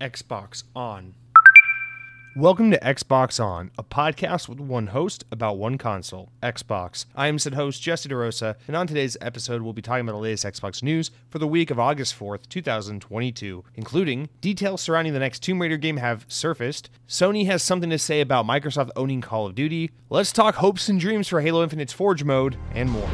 Xbox On. Welcome to Xbox On, a podcast with one host about one console, Xbox. I am said host Jesse De Rosa, and on today's episode we'll be talking about the latest Xbox news for the week of August 4th, 2022, including details surrounding the next Tomb Raider game have surfaced, Sony has something to say about Microsoft owning Call of Duty, let's talk hopes and dreams for Halo Infinite's Forge mode, and more.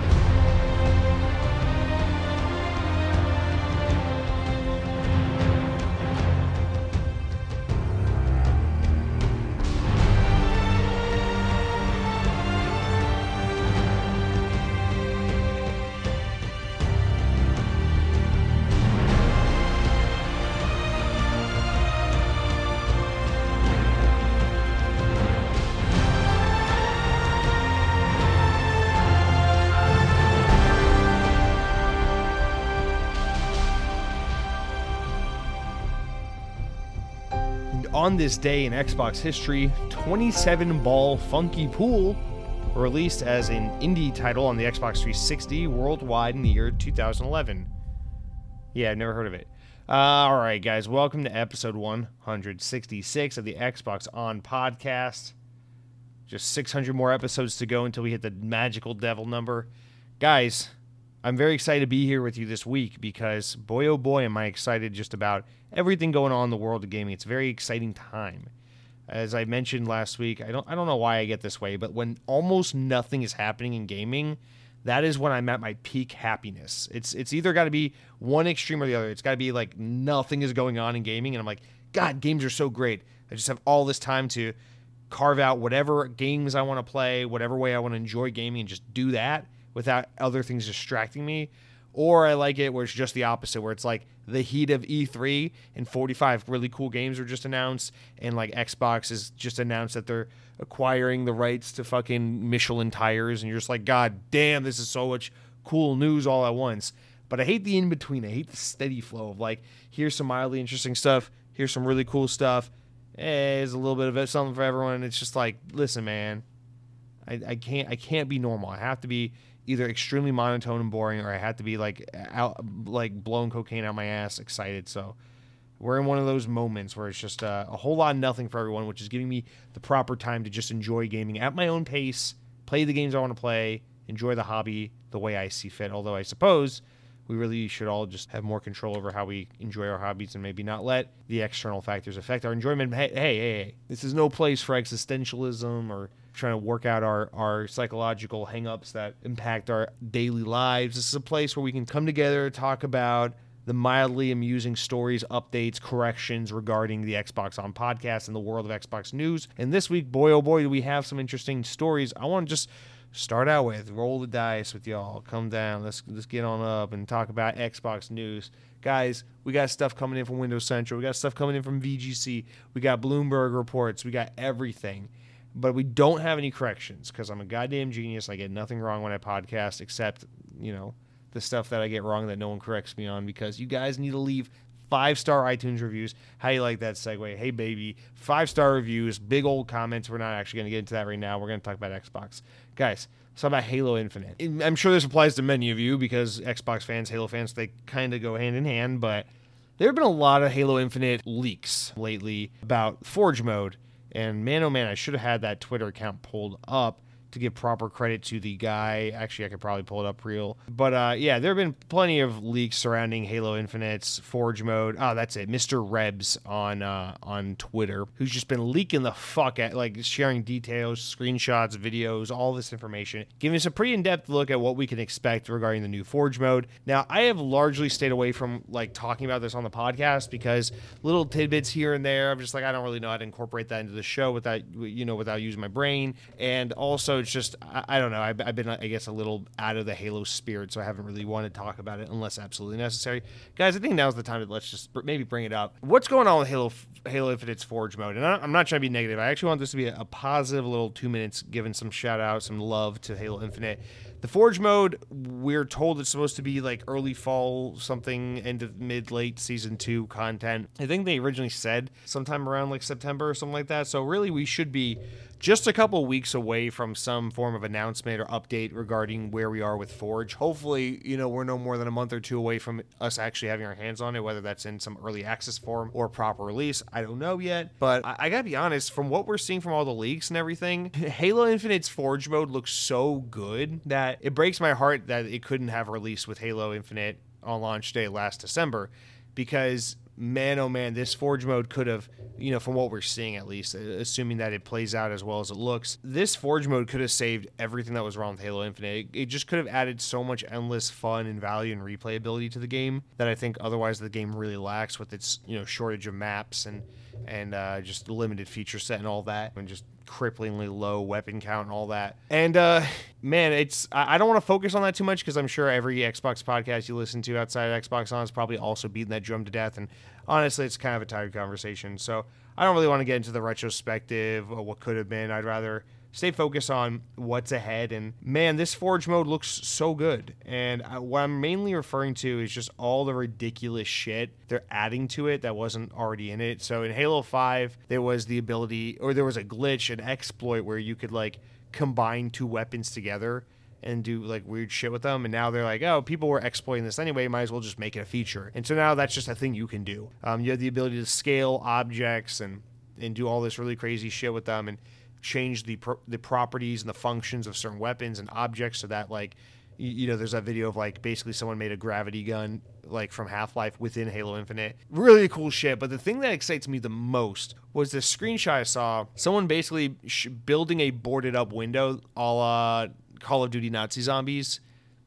On this day in Xbox history, 27 Ball Funky Pool, released as an indie title on the Xbox 360 worldwide in the year 2011. Yeah, I've never heard of it. Alright guys, welcome to episode 166 of the Xbox On podcast. Just 600 more episodes to go until we hit the magical devil number. Guys, I'm very excited to be here with you this week because, boy oh boy, am I excited just about everything going on in the world of gaming. It's a very exciting time. As I mentioned last week, I don't know why I get this way, but when almost nothing is happening in gaming, that is when I'm at my peak happiness. It's either got to be one extreme or the other. It's got to be like nothing is going on in gaming, and I'm like, God, games are so great. I just have all this time to carve out whatever games I want to play, whatever way I want to enjoy gaming, and just do that without other things distracting me. Or I like it where it's just the opposite, where it's like the heat of E3 and 45 really cool games were just announced, and like Xbox has just announced that they're acquiring the rights to fucking Michelin tires, and you're just like, God damn, this is so much cool news all at once. But I hate the in-between. I hate the steady flow of like, here's some mildly interesting stuff, here's some really cool stuff, hey, there's a little bit of something for everyone, and it's just like, listen, man, I can't be normal. I have to be either extremely monotone and boring, or I had to be like out, like blowing cocaine out my ass, excited. So we're in one of those moments where it's just a whole lot of nothing for everyone, which is giving me the proper time to just enjoy gaming at my own pace, play the games I want to play, enjoy the hobby the way I see fit. Although I suppose we really should all just have more control over how we enjoy our hobbies and maybe not let the external factors affect our enjoyment. Hey, this is no place for existentialism or trying to work out our psychological hang-ups that impact our daily lives. This is a place where we can come together, talk about the mildly amusing stories, updates, corrections regarding the Xbox On podcast and the world of Xbox news. And this week, boy oh boy, do we have some interesting stories. I want to just start out with, roll the dice with y'all, come down, let's get on up and talk about Xbox news. Guys, we got stuff coming in from Windows Central, we got stuff coming in from VGC, we got Bloomberg reports, we got everything. But we don't have any corrections because I'm a goddamn genius. I get nothing wrong when I podcast except, you know, the stuff that I get wrong that no one corrects me on, because you guys need to leave 5-star iTunes reviews. How do you like that segue? Hey, baby. 5-star reviews, big old comments. We're not actually going to get into that right now. We're going to talk about Xbox. Guys, let's talk about Halo Infinite. I'm sure this applies to many of you because Xbox fans, Halo fans, they kind of go hand in hand. But there have been a lot of Halo Infinite leaks lately about Forge mode. And man, oh man, I should have had that Twitter account pulled up to give proper credit to the guy. Actually, I could probably pull it up real. But yeah, there have been plenty of leaks surrounding Halo Infinite's Forge mode. Oh, that's it. Mr. Rebs on Twitter, who's just been leaking the fuck at, like, sharing details, screenshots, videos, all this information, giving us a pretty in-depth look at what we can expect regarding the new Forge mode. Now, I have largely stayed away from, like, talking about this on the podcast because little tidbits here and there, I'm just like, I don't really know how to incorporate that into the show without using my brain. And also, it's just, I don't know, I've been, I guess, a little out of the Halo spirit, so I haven't really wanted to talk about it unless absolutely necessary. Guys, I think now's the time to let's just maybe bring it up. What's going on with Halo Infinite's Forge mode? And I'm not trying to be negative. I actually want this to be a positive little 2 minutes, giving some shout out, some love to Halo Infinite. The Forge mode, we're told it's supposed to be like early fall something, end of mid-late season 2 content. I think they originally said sometime around like September or something like that. So really we should be just a couple weeks away from some form of announcement or update regarding where we are with Forge. Hopefully, you know, we're no more than a month or two away from us actually having our hands on it, whether that's in some early access form or proper release. I don't know yet, but I gotta be honest, from what we're seeing from all the leaks and everything, Halo Infinite's Forge mode looks so good that it breaks my heart that it couldn't have released with Halo Infinite on launch day last December, because man, oh man, this Forge mode could have, you know, from what we're seeing at least, assuming that it plays out as well as it looks, this Forge mode could have saved everything that was wrong with Halo Infinite. It just could have added so much endless fun and value and replayability to the game that I think otherwise the game really lacks with its, you know, shortage of maps and just the limited feature set and all that, and just cripplingly low weapon count and all that. And man, it's, I don't want to focus on that too much because I'm sure every Xbox podcast you listen to outside of Xbox On is probably also beating that drum to death, and honestly it's kind of a tired conversation, so I don't really want to get into the retrospective or what could have been. I'd rather stay focused on what's ahead, and man, this Forge mode looks so good. And what I'm mainly referring to is just all the ridiculous shit they're adding to it that wasn't already in it. So in Halo 5, there was the ability, or there was a glitch, an exploit, where you could like combine two weapons together and do like weird shit with them. And now they're like, oh, people were exploiting this anyway, might as well just make it a feature. And so now that's just a thing you can do. You have the ability to scale objects and do all this really crazy shit with them, and change the properties and the functions of certain weapons and objects, so that like, you know, there's that video of like basically someone made a gravity gun like from Half-Life within Halo Infinite. Really cool shit. But the thing that excites me the most was this screenshot I saw, someone basically building a boarded up window a la Call of Duty Nazi Zombies,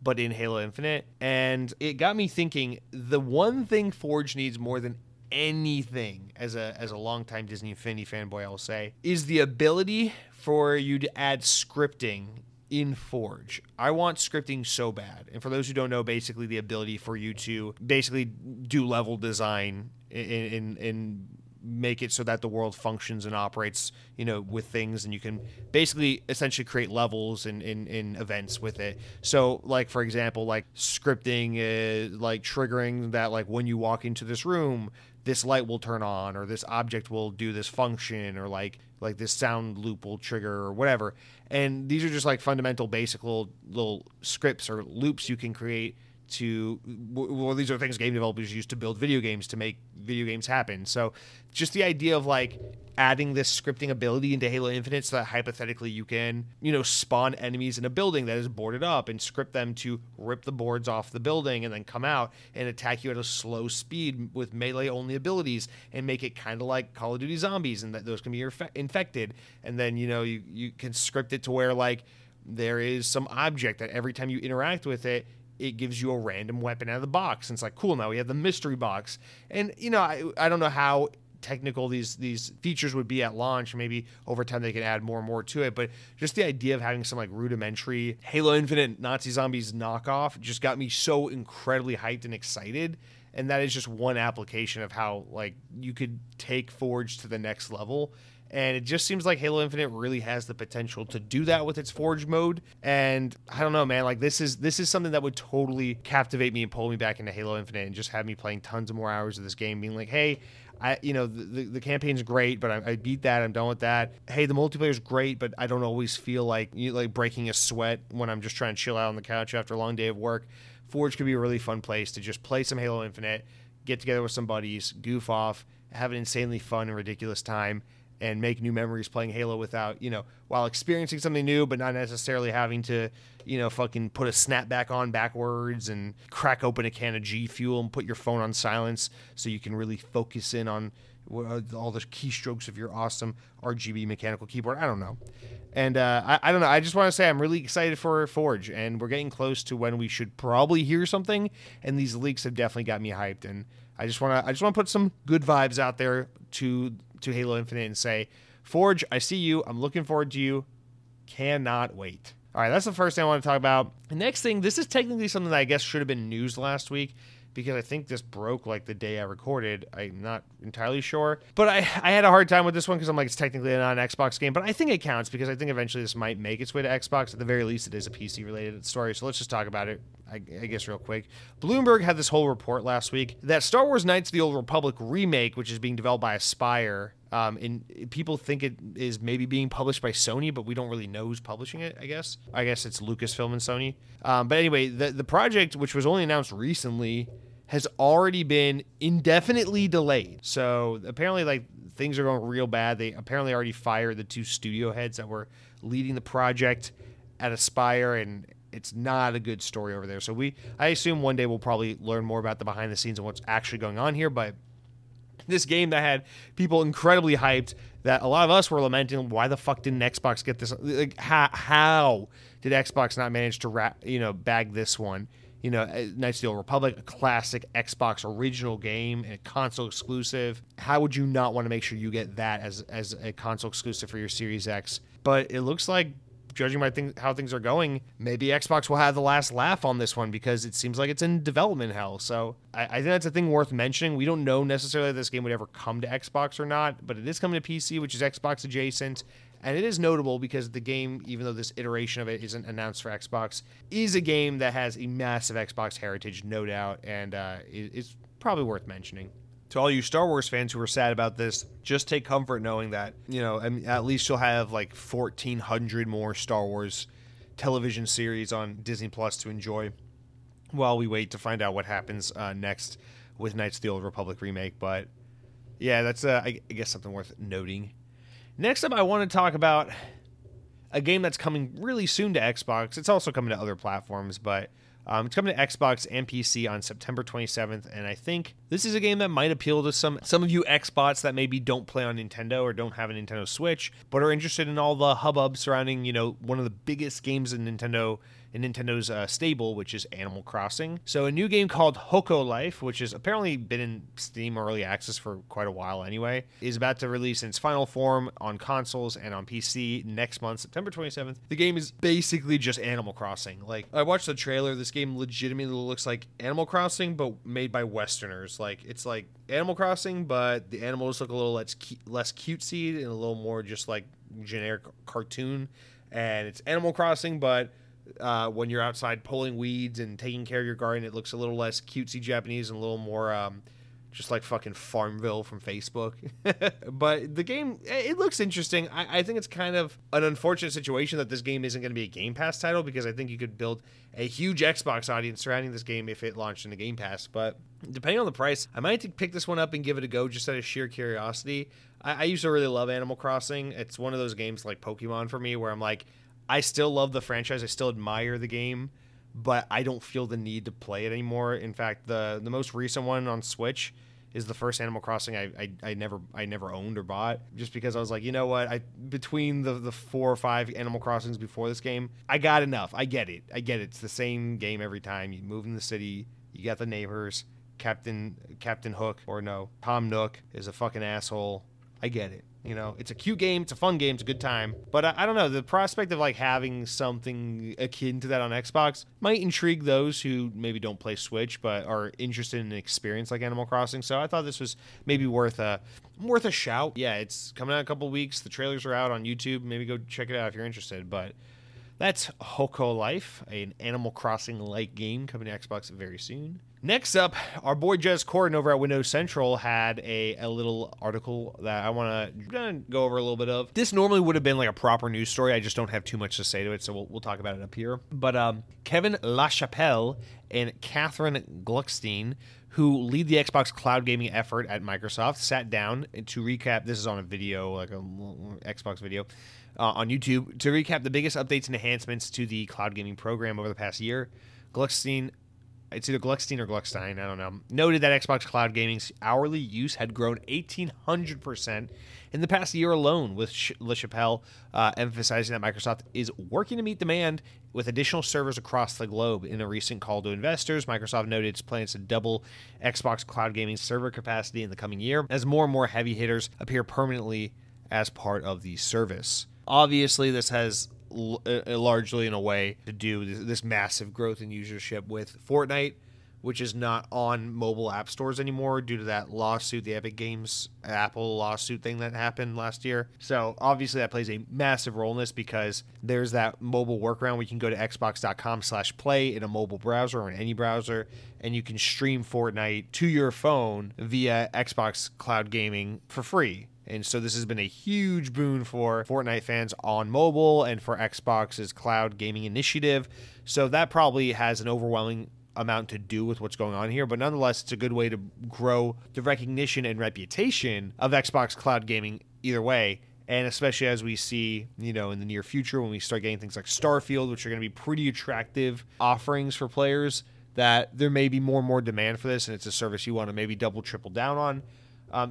but in Halo Infinite. And it got me thinking, the one thing Forge needs more than anything, as a longtime Disney Infinity fanboy, I'll say, is the ability for you to add scripting in Forge. I want scripting so bad. And for those who don't know, basically the ability for you to basically do level design in make it so that the world functions and operates, you know, with things, and you can basically essentially create levels and in events with it. So like, for example, like scripting is like triggering that, like when you walk into this room, this light will turn on, or this object will do this function, or like this sound loop will trigger, or whatever. And these are just like fundamental basic little scripts or loops you can create to, well, these are things game developers use to build video games, to make video games happen. So just the idea of like adding this scripting ability into Halo Infinite, so that hypothetically you can, you know, spawn enemies in a building that is boarded up and script them to rip the boards off the building and then come out and attack you at a slow speed with melee only abilities, and make it kind of like Call of Duty Zombies, and that those can be infected. And then, you know, you can script it to where like there is some object that every time you interact with it, it gives you a random weapon out of the box. And it's like, cool, now we have the mystery box. And, you know, I don't know how technical these features would be at launch. Maybe over time they can add more and more to it. But just the idea of having some like rudimentary Halo Infinite Nazi Zombies knockoff just got me so incredibly hyped and excited. And that is just one application of how like you could take Forge to the next level. And it just seems like Halo Infinite really has the potential to do that with its Forge mode. And I don't know, man, like this is something that would totally captivate me and pull me back into Halo Infinite, and just have me playing tons of more hours of this game, being like, hey, the campaign's great, but I beat that. I'm done with that. Hey, the multiplayer's great, but I don't always feel like breaking a sweat when I'm just trying to chill out on the couch after a long day of work. Forge could be a really fun place to just play some Halo Infinite, get together with some buddies, goof off, have an insanely fun and ridiculous time, and make new memories playing Halo without, you know, while experiencing something new, but not necessarily having to, you know, fucking put a snapback on backwards and crack open a can of G Fuel and put your phone on silence so you can really focus in on all the keystrokes of your awesome RGB mechanical keyboard. I don't know. And I don't know. I just want to say I'm really excited for Forge, and we're getting close to when we should probably hear something. And these leaks have definitely got me hyped. And I just want to put some good vibes out there to Halo Infinite and say, Forge, I see you. I'm looking forward to you. Cannot wait. All right, that's the first thing I want to talk about. The next thing, this is technically something that I guess should have been news last week, because I think this broke like the day I recorded. I'm not entirely sure. But I had a hard time with this one because I'm like, it's technically not an Xbox game, but I think it counts because I think eventually this might make its way to Xbox. At the very least, it is a PC-related story, so let's just talk about it, I guess, real quick. Bloomberg had this whole report last week that Star Wars Knights of the Old Republic remake, which is being developed by Aspyr, and people think it is maybe being published by Sony, but we don't really know who's publishing it, I guess. I guess it's Lucasfilm and Sony. But anyway, the project, which was only announced recently, has already been indefinitely delayed. So apparently, like, things are going real bad. They apparently already fired the two studio heads that were leading the project at Aspyr, and it's not a good story over there. So I assume one day we'll probably learn more about the behind the scenes and what's actually going on here, but this game that had people incredibly hyped, that a lot of us were lamenting, why the fuck didn't Xbox get this? Like, how did Xbox not manage to bag this one? You know, Knights of the Old Republic, a classic Xbox original game and a console exclusive. How would you not want to make sure you get that as a console exclusive for your Series X? But it looks like, judging by how things are going, maybe Xbox will have the last laugh on this one because it seems like it's in development hell. So I think that's a thing worth mentioning. We don't know necessarily that this game would ever come to Xbox or not, but it is coming to PC, which is Xbox adjacent. And it is notable because the game, even though this iteration of it isn't announced for Xbox, is a game that has a massive Xbox heritage, no doubt, and it's probably worth mentioning. To all you Star Wars fans who are sad about this, just take comfort knowing that, you know, at least you'll have like 1,400 more Star Wars television series on Disney Plus to enjoy while we wait to find out what happens next with Knights of the Old Republic remake. But yeah, that's, I guess, something worth noting. Next up, I want to talk about a game that's coming really soon to Xbox. It's also coming to other platforms, but it's coming to Xbox and PC on September 27th, and I think this is a game that might appeal to some of you Xbox that maybe don't play on Nintendo or don't have a Nintendo Switch, but are interested in all the hubbub surrounding, you know, one of the biggest games in Nintendo's stable, which is Animal Crossing. So a new game called Hokko Life, which has apparently been in Steam Early Access for quite a while anyway, is about to release in its final form on consoles and on PC next month, September 27th. The game is basically just Animal Crossing. Like, I watched the trailer. This game legitimately looks like Animal Crossing, but made by Westerners. Like, it's like Animal Crossing, but the animals look a little less cutesy and a little more just like generic cartoon. And it's Animal Crossing, but when you're outside pulling weeds and taking care of your garden, it looks a little less cutesy Japanese and a little more just like fucking Farmville from Facebook. But the game, it looks interesting. I think it's kind of an unfortunate situation that this game isn't going to be a Game Pass title, because I think you could build a huge Xbox audience surrounding this game if it launched in the Game Pass. But depending on the price, I might pick this one up and give it a go just out of sheer curiosity. I used to really love Animal Crossing. It's one of those games like Pokemon for me where I'm like, I still love the franchise. I still admire the game, but I don't feel the need to play it anymore. In fact, the most recent one on Switch is the first Animal Crossing I never owned or bought, just because I was like, you know what? Between the 4 or 5 Animal Crossings before this game, I got enough. I get it. It's the same game every time. You move in the city. You got the neighbors. Tom Nook is a fucking asshole. I get it. You know, it's a cute game, it's a fun game, it's a good time. But I don't know, the prospect of like having something akin to that on Xbox might intrigue those who maybe don't play Switch but are interested in an experience like Animal Crossing. So I thought this was maybe worth a shout. Yeah, it's coming out in a couple weeks. The trailers are out on YouTube. Maybe go check it out if you're interested. But that's Hokko Life, an Animal Crossing-like game coming to Xbox very soon. Next up, our boy Jez Corden over at Windows Central had a little article that I want to go over a little bit of. This normally would have been like a proper news story. I just don't have too much to say to it, so we'll talk about it up here. But Kevin LaChapelle and Catherine Gluckstein, who lead the Xbox Cloud Gaming effort at Microsoft, sat down to recap. This is on a video, like an Xbox video on YouTube, to recap the biggest updates and enhancements to the Cloud Gaming program over the past year. Gluckstein, I don't know, noted that Xbox Cloud Gaming's hourly use had grown 1,800% in the past year alone, with LaChapelle emphasizing that Microsoft is working to meet demand with additional servers across the globe. In a recent call to investors, Microsoft noted its plans to double Xbox Cloud Gaming's server capacity in the coming year as more and more heavy hitters appear permanently as part of the service. Obviously, this has largely in a way to do this massive growth in usership with Fortnite, which is not on mobile app stores anymore due to that lawsuit, the Epic Games Apple lawsuit thing that happened last year. So obviously that plays a massive role in this because there's that mobile workaround where you can go to xbox.com/play in a mobile browser or in any browser, and you can stream Fortnite to your phone via Xbox Cloud Gaming for free. And so this has been a huge boon for Fortnite fans on mobile and for Xbox's Cloud Gaming initiative. So that probably has an overwhelming amount to do with what's going on here, but nonetheless, it's a good way to grow the recognition and reputation of Xbox Cloud Gaming either way. And especially as we see, you know, in the near future when we start getting things like Starfield, which are going to be pretty attractive offerings for players, that there may be more and more demand for this, and it's a service you want to maybe double, triple down on.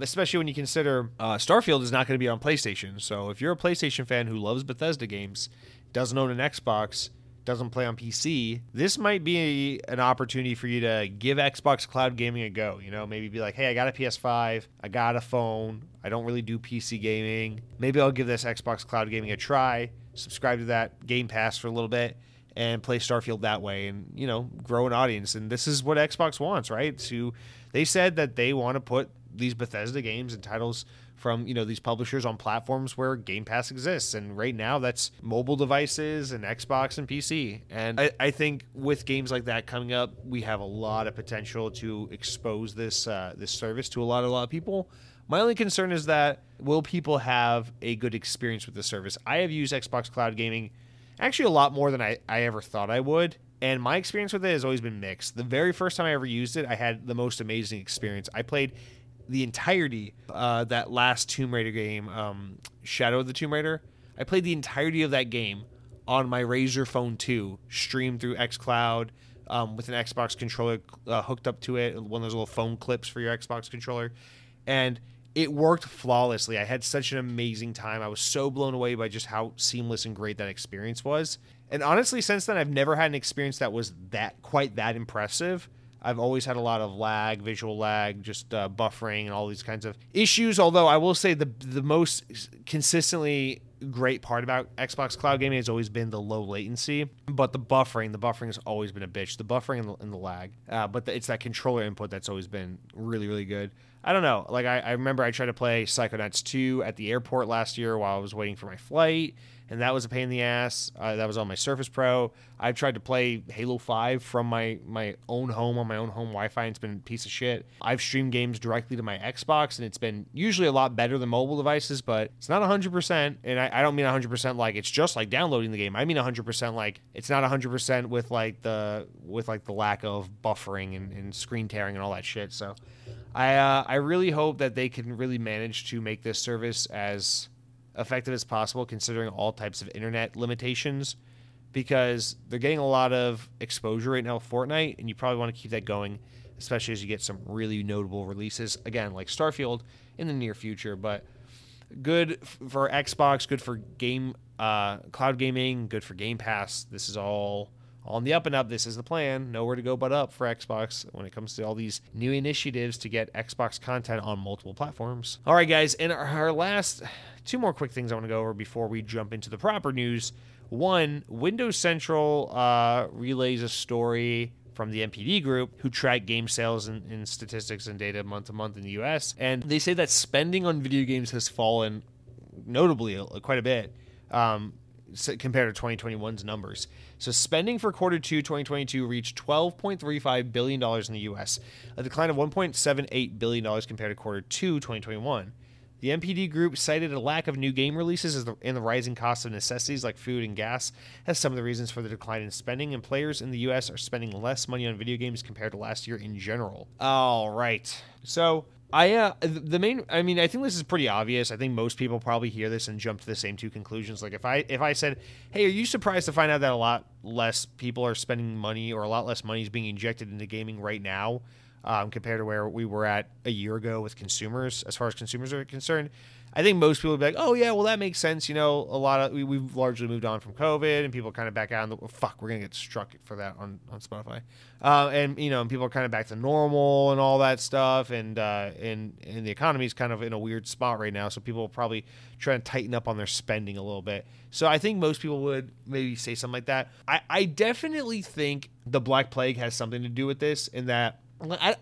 Especially when you consider Starfield is not going to be on PlayStation. So if you're a PlayStation fan who loves Bethesda games, doesn't own an Xbox, doesn't play on PC, this might be an opportunity for you to give Xbox Cloud Gaming a go. You know, maybe be like, hey, I got a PS5, I got a phone, I don't really do PC gaming. Maybe I'll give this Xbox Cloud Gaming a try, subscribe to that Game Pass for a little bit, and play Starfield that way and, you know, grow an audience. And this is what Xbox wants, right? So they said that they want to put these Bethesda games and titles from, you know, these publishers on platforms where Game Pass exists. And right now that's mobile devices and Xbox and PC. And I think with games like that coming up, we have a lot of potential to expose this this service to a lot of people. My only concern is that will people have a good experience with the service? I have used Xbox Cloud Gaming actually a lot more than I ever thought I would. And my experience with it has always been mixed. The very first time I ever used it, I had the most amazing experience. I played the entirety that last Tomb Raider game, Shadow of the Tomb Raider. I played the entirety of that game on my Razer Phone 2, streamed through xCloud with an Xbox controller hooked up to it, one of those little phone clips for your Xbox controller. And it worked flawlessly. I had such an amazing time. I was so blown away by just how seamless and great that experience was. And honestly, since then, I've never had an experience that was quite that impressive. I've always had a lot of lag, visual lag, just buffering and all these kinds of issues. Although I will say the most consistently great part about Xbox Cloud Gaming has always been the low latency. But the buffering has always been a bitch. The buffering and the lag. But it's that controller input that's always been really, really good. I don't know. Like I remember I tried to play Psychonauts 2 at the airport last year while I was waiting for my flight. And that was a pain in the ass. That was on my Surface Pro. I've tried to play Halo 5 from my own home on my own home Wi-Fi, and it's been a piece of shit. I've streamed games directly to my Xbox, and it's been usually a lot better than mobile devices, but it's not 100%. And I don't mean 100% like it's just like downloading the game. I mean 100% like it's not 100% with the lack of buffering and screen tearing and all that shit. So I really hope that they can really manage to make this service as effective as possible considering all types of internet limitations, because they're getting a lot of exposure right now with Fortnite, and you probably want to keep that going, especially as you get some really notable releases again like Starfield in the near future. But good for Xbox, good for game Cloud Gaming, good for Game Pass. This is all on the up and up. This is the plan. Nowhere to go but up for Xbox when it comes to all these new initiatives to get Xbox content on multiple platforms. All right, guys, and our last two more quick things I want to go over before we jump into the proper news. One, Windows Central relays a story from the NPD Group, who track game sales and statistics and data month to month in the U.S., and they say that spending on video games has fallen notably quite a bit compared to 2021's numbers. So spending for quarter two 2022 reached $12.35 billion in the U.S., a decline of $1.78 billion compared to quarter two 2021. The NPD Group cited a lack of new game releases and the rising cost of necessities like food and gas as some of the reasons for the decline in spending, and players in the U.S. are spending less money on video games compared to last year in general. All right. So I think this is pretty obvious. I think most people probably hear this and jump to the same two conclusions. Like if I said, hey, are you surprised to find out that a lot less people are spending money, or a lot less money is being injected into gaming right now? Compared to where we were at a year ago with consumers, as far as consumers are concerned, I think most people would be like, oh, yeah, well, that makes sense. You know, a lot of we've largely moved on from COVID, and people are kind of back out on the we're going to get struck for that on Spotify. And, you know, and people are kind of back to normal and all that stuff. And the economy is kind of in a weird spot right now. So people will probably try and tighten up on their spending a little bit. So I think most people would maybe say something like that. I definitely think the Black Plague has something to do with this, in that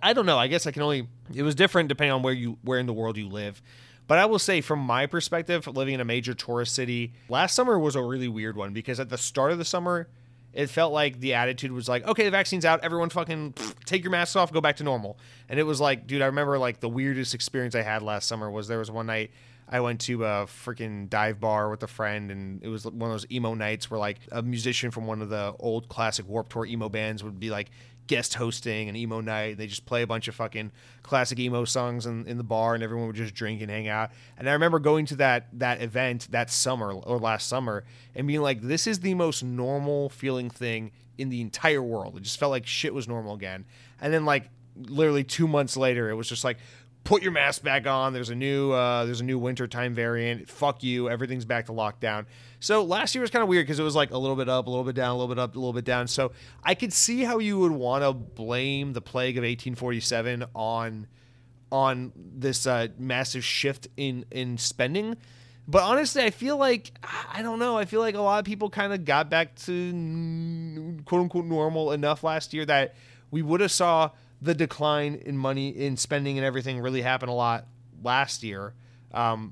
I don't know. I guess I can only it was different depending on where in the world you live. But I will say, from my perspective, living in a major tourist city, last summer was a really weird one, because at the start of the summer, it felt like the attitude was like, okay, the vaccine's out, everyone fucking take your masks off, go back to normal. And it was like, dude, I remember like the weirdest experience I had last summer was there was one night I went to a freaking dive bar with a friend, and it was one of those emo nights where like a musician from one of the old classic Warped Tour emo bands would be like guest hosting an emo night. They just play a bunch of fucking classic emo songs in the bar, and everyone would just drink and hang out. And I remember going to that event that summer or last summer and being like, this is the most normal feeling thing in the entire world. It just felt like shit was normal again. And then like literally 2 months later, it was just like, put your mask back on. There's a new wintertime variant. Fuck you. Everything's back to lockdown. So last year was kind of weird because it was like a little bit up, a little bit down, a little bit up, a little bit down. So I could see how you would want to blame the plague of 1847 on this massive shift in spending. But honestly, I feel like, I don't know, I feel like a lot of people kind of got back to quote unquote normal enough last year that we would have saw the decline in money, in spending and everything really happened a lot last year.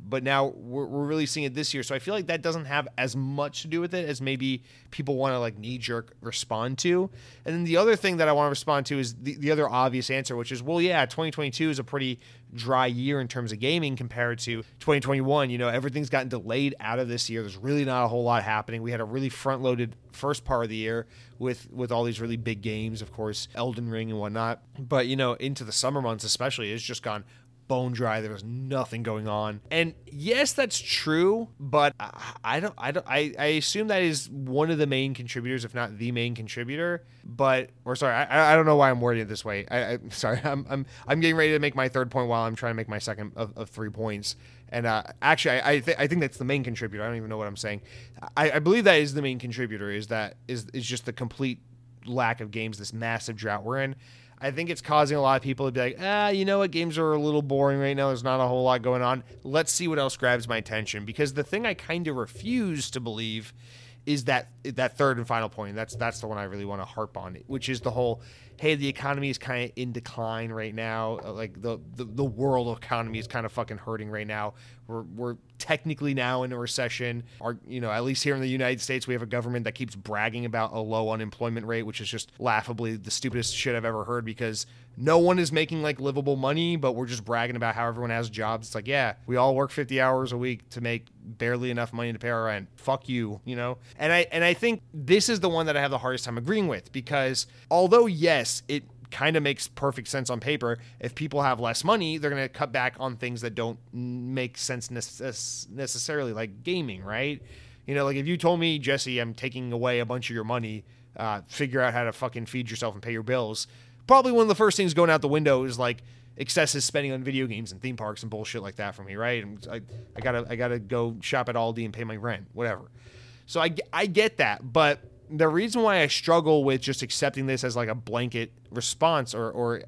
But now we're really seeing it this year. So I feel like that doesn't have as much to do with it as maybe people want to like knee jerk respond to. And then the other thing that I want to respond to is the other obvious answer, which is, well, yeah, 2022 is a pretty dry year in terms of gaming compared to 2021. You know, everything's gotten delayed out of this year. There's really not a whole lot happening. We had a really front loaded first part of the year with all these really big games, of course, Elden Ring and whatnot. But, you know, into the summer months especially, it's just gone bone dry. There was nothing going on. And yes, that's true, but I assume that is one of the main contributors, if not the main contributor. But I don't know why I'm wording it this way. I'm getting ready to make my third point while I'm trying to make my second of 3 points. And actually, I think that's the main contributor. I don't even know what I'm saying. I believe that is the main contributor. Is just the complete lack of games, this massive drought we're in. I think it's causing a lot of people to be like, you know what, games are a little boring right now. There's not a whole lot going on. Let's see what else grabs my attention. Because the thing I kind of refuse to believe is that third and final point. That's the one I really want to harp on, which is the whole, hey, the economy is kind of in decline right now. Like the world economy is kind of fucking hurting right now. We're technically now in a recession. At least here in the United States, we have a government that keeps bragging about a low unemployment rate, which is just laughably the stupidest shit I've ever heard, because no one is making like livable money, but we're just bragging about how everyone has jobs. It's like, yeah, we all work 50 hours a week to make barely enough money to pay our rent. Fuck you, you know? And I think this is the one that I have the hardest time agreeing with, because although, yes, it kind of makes perfect sense on paper, if people have less money, they're going to cut back on things that don't make sense necessarily, like gaming, right? You know, like if you told me, Jesse, I'm taking away a bunch of your money, figure out how to fucking feed yourself and pay your bills, probably one of the first things going out the window is like excessive spending on video games and theme parks and bullshit like that for me, right? And I gotta go shop at Aldi and pay my rent, whatever. So I get that, but the reason why I struggle with just accepting this as like a blanket response or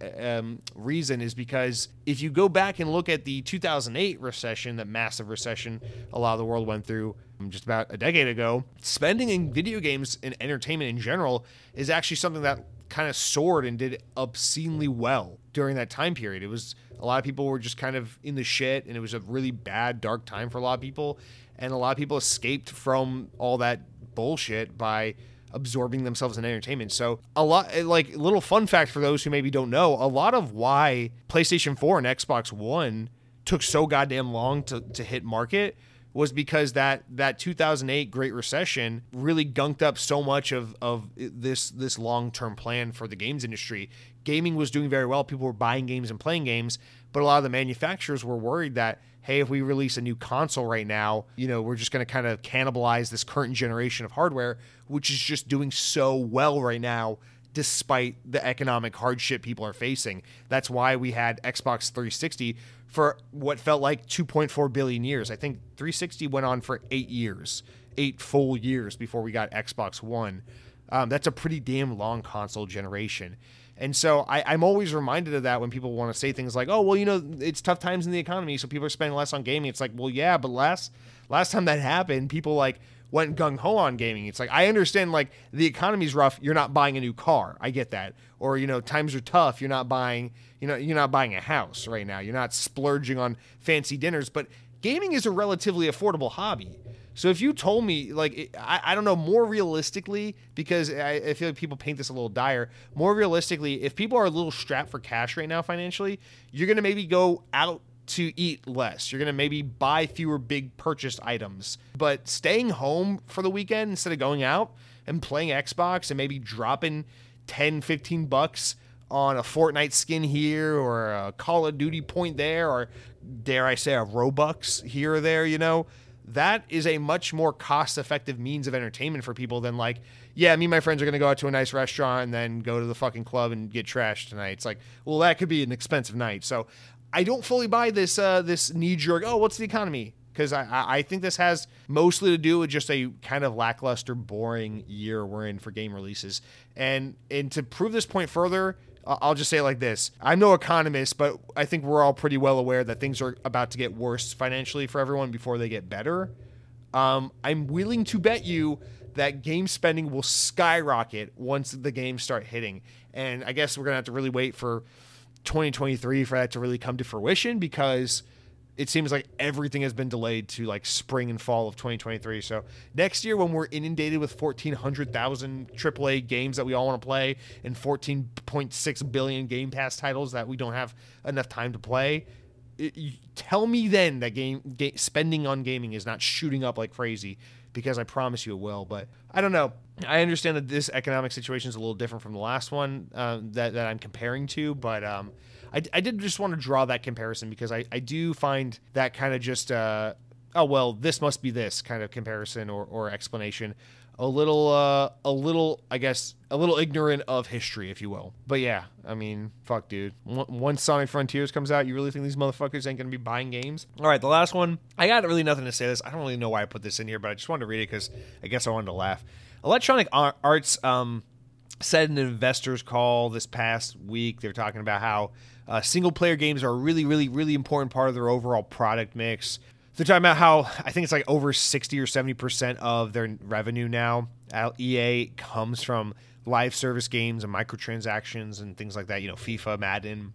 reason is because if you go back and look at the 2008 recession, that massive recession a lot of the world went through just about a decade ago, spending in video games and entertainment in general is actually something that kind of soared and did obscenely well during that time period. It was a lot of people were just kind of in the shit, and it was a really bad, dark time for a lot of people. And a lot of people escaped from all that bullshit by absorbing themselves in entertainment. So a lot, like little fun fact for those who maybe don't know, a lot of why PlayStation 4 and Xbox One took so goddamn long to hit market was because that 2008 Great Recession really gunked up so much of this long-term plan for the games industry. Gaming was doing very well. People were buying games and playing games, but a lot of the manufacturers were worried that, hey, if we release a new console right now, you know, we're just going to kind of cannibalize this current generation of hardware, which is just doing so well right now despite the economic hardship people are facing. That's why we had Xbox 360 for what felt like 2.4 billion years. I think 360 went on for 8 years, 8 full years before we got Xbox One. That's a pretty damn long console generation. And so I'm always reminded of that when people want to say things like, oh, well, you know, it's tough times in the economy, so people are spending less on gaming. It's like, well, yeah, but last time that happened, people like went gung-ho on gaming. It's like, I understand, like, the economy's rough. You're not buying a new car. I get that. Or, you know, times are tough. You're not buying, you know, you're not buying a house right now. You're not splurging on fancy dinners. But gaming is a relatively affordable hobby. So if you told me, like, I don't know, more realistically, because I feel like people paint this a little dire, more realistically, if people are a little strapped for cash right now financially, you're going to maybe go out to eat less. You're going to maybe buy fewer big purchased items. But staying home for the weekend instead of going out and playing Xbox and maybe dropping $10-$15 on a Fortnite skin here or a Call of Duty point there or, dare I say, a Robux here or there, you know, that is a much more cost-effective means of entertainment for people than, like, yeah, me and my friends are going to go out to a nice restaurant and then go to the fucking club and get trashed tonight. It's like, well, that could be an expensive night. So I don't fully buy this this knee-jerk, oh, what's the economy? Because I think this has mostly to do with just a kind of lackluster, boring year we're in for game releases. And to prove this point further, I'll just say it like this. I'm no economist, but I think we're all pretty well aware that things are about to get worse financially for everyone before they get better. I'm willing to bet you that game spending will skyrocket once the games start hitting. And I guess we're going to have to really wait for 2023 for that to really come to fruition, because it seems like everything has been delayed to, like, spring and fall of 2023. So next year, when we're inundated with 1,400,000 AAA games that we all want to play and 14.6 billion Game Pass titles that we don't have enough time to play, tell me then that spending on gaming is not shooting up like crazy, because I promise you it will. But I don't know. I understand that this economic situation is a little different from the last one that I'm comparing to, but I did just want to draw that comparison, because I do find that kind of just, oh, well, this must be this kind of comparison or explanation a little, I guess, a little ignorant of history, if you will. But yeah, I mean, fuck, dude. Once Sonic Frontiers comes out, you really think these motherfuckers ain't going to be buying games? All right, the last one. I got really nothing to say this. I don't really know why I put this in here, but I just wanted to read it because I guess I wanted to laugh. Electronic Arts said in an investors call this past week, they were talking about how single-player games are a really, really, really important part of their overall product mix. They're talking about how I think it's like over 60 or 70% of their revenue now at EA comes from live service games and microtransactions and things like that, you know, FIFA, Madden,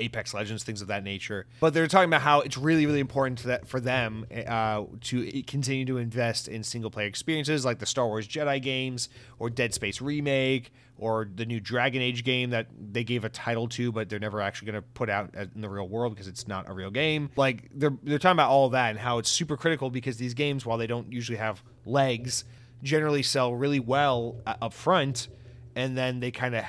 Apex Legends, things of that nature. But they're talking about how it's really, really important for them to continue to invest in single-player experiences like the Star Wars Jedi games or Dead Space Remake or the new Dragon Age game that they gave a title to, but they're never actually going to put out in the real world because it's not a real game. Like, they're talking about all that and how it's super critical because these games, while they don't usually have legs, generally sell really well up front, and then they kind of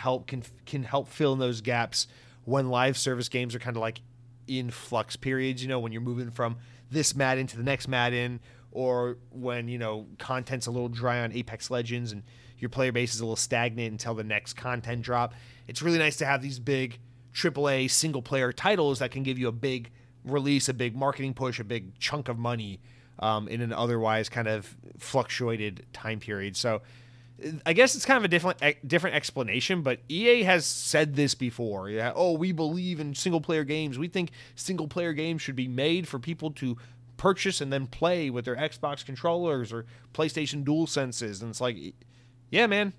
can help fill in those gaps when live service games are kind of like in flux periods, you know, when you're moving from this Madden to the next Madden, or when, you know, content's a little dry on Apex Legends and your player base is a little stagnant until the next content drop. It's really nice to have these big AAA single-player titles that can give you a big release, a big marketing push, a big chunk of money in an otherwise kind of fluctuated time period. So I guess it's kind of a different explanation, but EA has said this before. Yeah, oh, we believe in single-player games. We think single-player games should be made for people to purchase and then play with their Xbox controllers or PlayStation DualSenses. And it's like, yeah, man.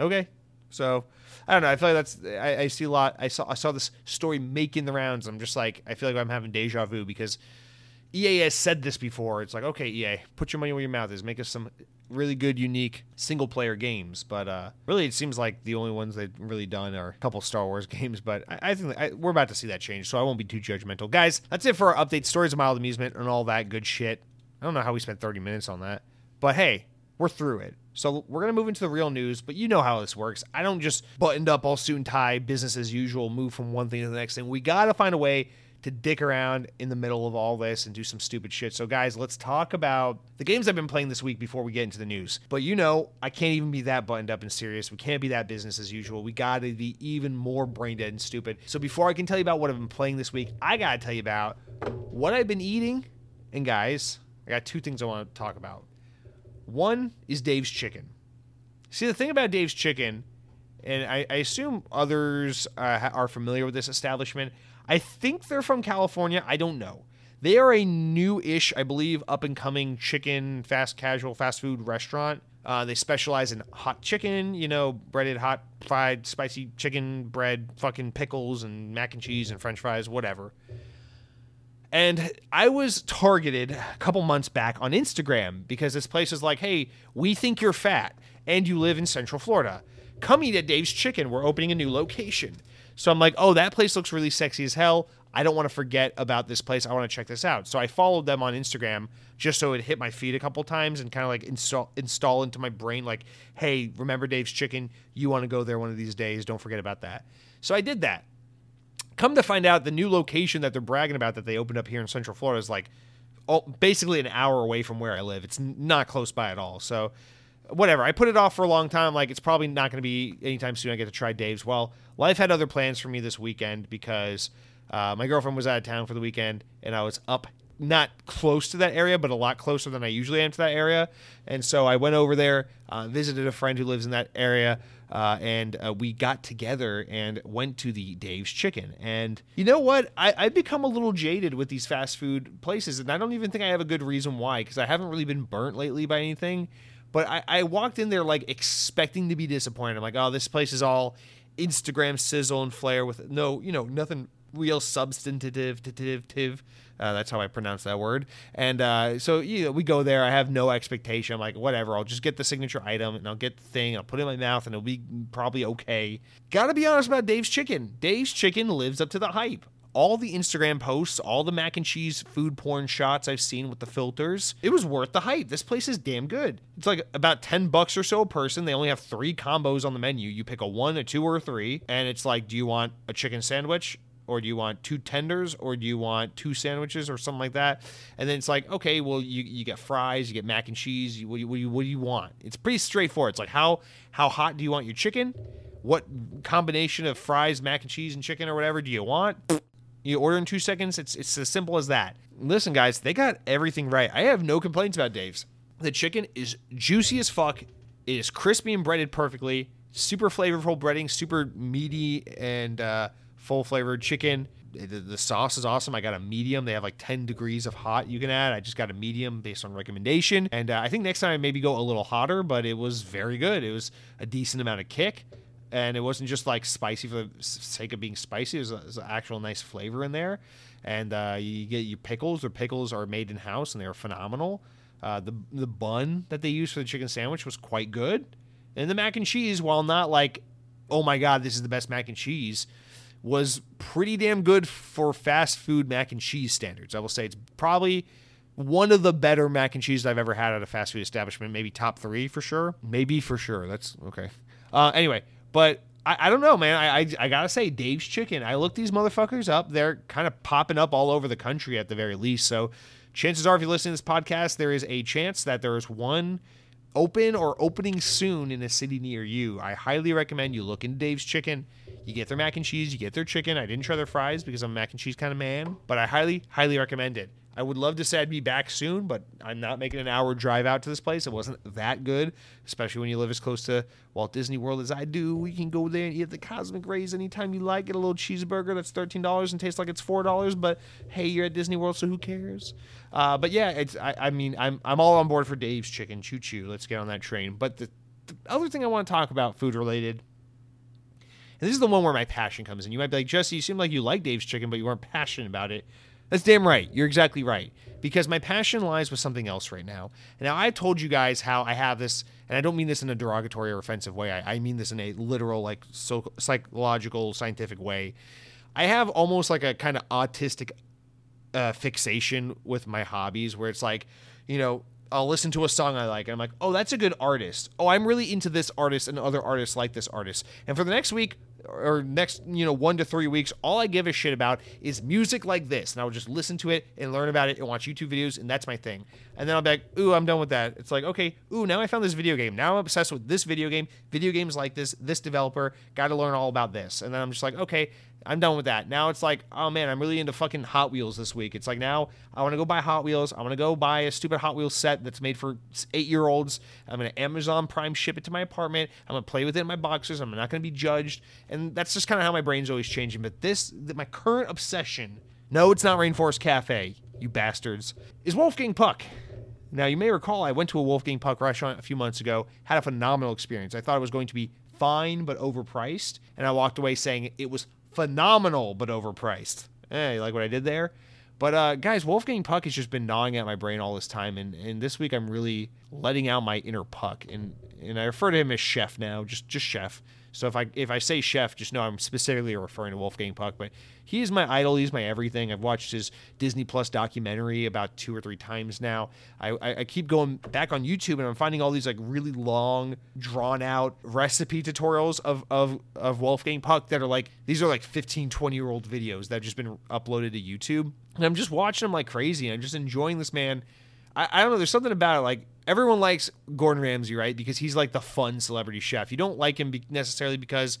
Okay. So I don't know. I feel like I see a lot. I saw this story making the rounds. I'm just like, I feel like I'm having deja vu because EA has said this before. It's like, okay, EA, put your money where your mouth is. Make us some really good, unique single-player games. But really, it seems like the only ones they've really done are a couple Star Wars games. But I think we're about to see that change, so I won't be too judgmental. Guys, that's it for our update, stories of mild amusement, and all that good shit. I don't know how we spent 30 minutes on that. But hey, we're through it. So we're going to move into the real news, but you know how this works. I don't just buttoned up all suit and tie, business as usual, move from one thing to the next thing. We got to find a way to dick around in the middle of all this and do some stupid shit. So guys, let's talk about the games I've been playing this week before we get into the news. But you know, I can't even be that buttoned up and serious. We can't be that business as usual. We gotta be even more brain dead and stupid. So before I can tell you about what I've been playing this week, I gotta tell you about what I've been eating. And guys, I got two things I want to talk about. One is Dave's Chicken. See, the thing about Dave's Chicken, and I assume others are familiar with this establishment. I think they're from California. I don't know. They are a new-ish, I believe, up-and-coming chicken, fast casual, fast food restaurant. They specialize in hot chicken, you know, breaded, hot, fried, spicy chicken, bread, fucking pickles, and mac and cheese, and french fries, whatever. And I was targeted a couple months back on Instagram because this place is like, hey, we think you're fat and you live in Central Florida. Come eat at Dave's Chicken. We're opening a new location. So I'm like, oh, that place looks really sexy as hell. I don't want to forget about this place. I want to check this out. So I followed them on Instagram just so it hit my feed a couple times and kind of like install into my brain like, hey, remember Dave's Chicken? You want to go there one of these days. Don't forget about that. So I did that. Come to find out, the new location that they're bragging about that they opened up here in Central Florida is like basically an hour away from where I live. It's not close by at all. So whatever. I put it off for a long time. Like, it's probably not going to be anytime soon I get to try Dave's. Well, life had other plans for me this weekend because my girlfriend was out of town for the weekend, and I was up not close to that area, but a lot closer than I usually am to that area. And so I went over there, visited a friend who lives in that area, and we got together and went to the Dave's Chicken. And you know what? I've become a little jaded with these fast food places, and I don't even think I have a good reason why, because I haven't really been burnt lately by anything. But I walked in there, like, expecting to be disappointed. I'm like, oh, this place is all Instagram sizzle and flair with no, you know, nothing real substantive. That's how I pronounce that word. And so, you know, we go there. I have no expectation. I'm like, whatever. I'll just get the signature item, and I'll get the thing. I'll put it in my mouth, and it'll be probably okay. Gotta be honest about Dave's Chicken. Dave's Chicken lives up to the hype. All the Instagram posts, all the mac and cheese food porn shots I've seen with the filters, it was worth the hype. This place is damn good. It's like about $10 or so a person. They only have 3 combos on the menu. You pick a 1, a 2, or a 3, and it's like, do you want a chicken sandwich? Or do you want 2 tenders? Or do you want 2 sandwiches or something like that? And then it's like, okay, well, you get fries, you get mac and cheese. What do you want? It's pretty straightforward. It's like, how hot do you want your chicken? What combination of fries, mac and cheese, and chicken or whatever do you want? You order in 2 seconds. It's as simple as that. Listen, guys, they got everything right. I have no complaints about Dave's. The chicken is juicy as fuck. It is crispy and breaded perfectly. Super flavorful breading, super meaty and full-flavored chicken. The sauce is awesome. I got a medium. They have like 10 degrees of hot you can add. I just got a medium based on recommendation. And I think next time I maybe go a little hotter, but it was very good. It was a decent amount of kick. And it wasn't just like spicy for the sake of being spicy. There's an actual nice flavor in there. And you get your pickles. Their pickles are made in-house, and they are phenomenal. The bun that they used for the chicken sandwich was quite good. And the mac and cheese, while not like, oh my God, this is the best mac and cheese, was pretty damn good for fast food mac and cheese standards. I will say it's probably one of the better mac and cheese I've ever had at a fast food establishment. Maybe top 3 for sure. Maybe for sure. That's okay. Anyway, but I don't know, man. I got to say, Dave's Chicken, I looked these motherfuckers up. They're kind of popping up all over the country at the very least. So chances are, if you're listening to this podcast, there is a chance that there is one open or opening soon in a city near you. I highly recommend you look into Dave's Chicken. You get their mac and cheese, you get their chicken. I didn't try their fries because I'm a mac and cheese kind of man, but I highly, highly recommend it. I would love to say I'd be back soon, but I'm not making an hour drive out to this place. It wasn't that good, especially when you live as close to Walt Disney World as I do. We can go there and eat the Cosmic Rays anytime you like. Get a little cheeseburger that's $13 and tastes like it's $4, but hey, you're at Disney World, so who cares? But yeah, I'm all on board for Dave's Chicken. Choo choo, let's get on that train. But the other thing I want to talk about, food related. And this is the one where my passion comes in. You might be like, Jesse, you seem like you like Dave's Chicken, but you weren't passionate about it. That's damn right. You're exactly right. Because my passion lies with something else right now. Now, I told you guys how I have this, and I don't mean this in a derogatory or offensive way. I mean this in a literal, like, psychological, scientific way. I have almost like a kind of autistic fixation with my hobbies where it's like, you know, I'll listen to a song I like, and I'm like, oh, that's a good artist. Oh, I'm really into this artist, and other artists like this artist. And for the next week, or next, 1 to 3 weeks, all I give a shit about is music like this. And I will just listen to it and learn about it and watch YouTube videos. And that's my thing. And then I'll be like, ooh, I'm done with that. It's like, okay, ooh, now I found this video game. Now I'm obsessed with this video game. Video games like this, this developer, got to learn all about this. And then I'm just like, okay, I'm done with that. Now it's like, oh man, I'm really into fucking Hot Wheels this week. It's like, now I want to go buy Hot Wheels. I want to go buy a stupid Hot Wheels set that's made for 8-year-olds. I'm going to Amazon Prime ship it to my apartment. I'm going to play with it in my boxers. I'm not going to be judged. And that's just kind of how my brain's always changing. But my current obsession, no, it's not Rainforest Cafe, you bastards, is Wolfgang Puck. Now, you may recall I went to a Wolfgang Puck restaurant a few months ago, had a phenomenal experience. I thought it was going to be fine but overpriced, and I walked away saying it was phenomenal but overpriced. You like what I did there? But guys, Wolfgang Puck has just been gnawing at my brain all this time, and this week I'm really letting out my inner Puck, and I refer to him as Chef now, just Chef. So if I say Chef, just know I'm specifically referring to Wolfgang Puck, but he is my idol. He's my everything. I've watched his Disney Plus documentary about 2 or 3 times now. I keep going back on YouTube and I'm finding all these like really long, drawn out recipe tutorials of Wolfgang Puck that are like, these are like 15, 20-year-old videos that have just been uploaded to YouTube. And I'm just watching them like crazy. And I'm just enjoying this man. I don't know. There's something about it. Like, everyone likes Gordon Ramsay, right? Because he's like the fun celebrity chef. You don't like him necessarily because,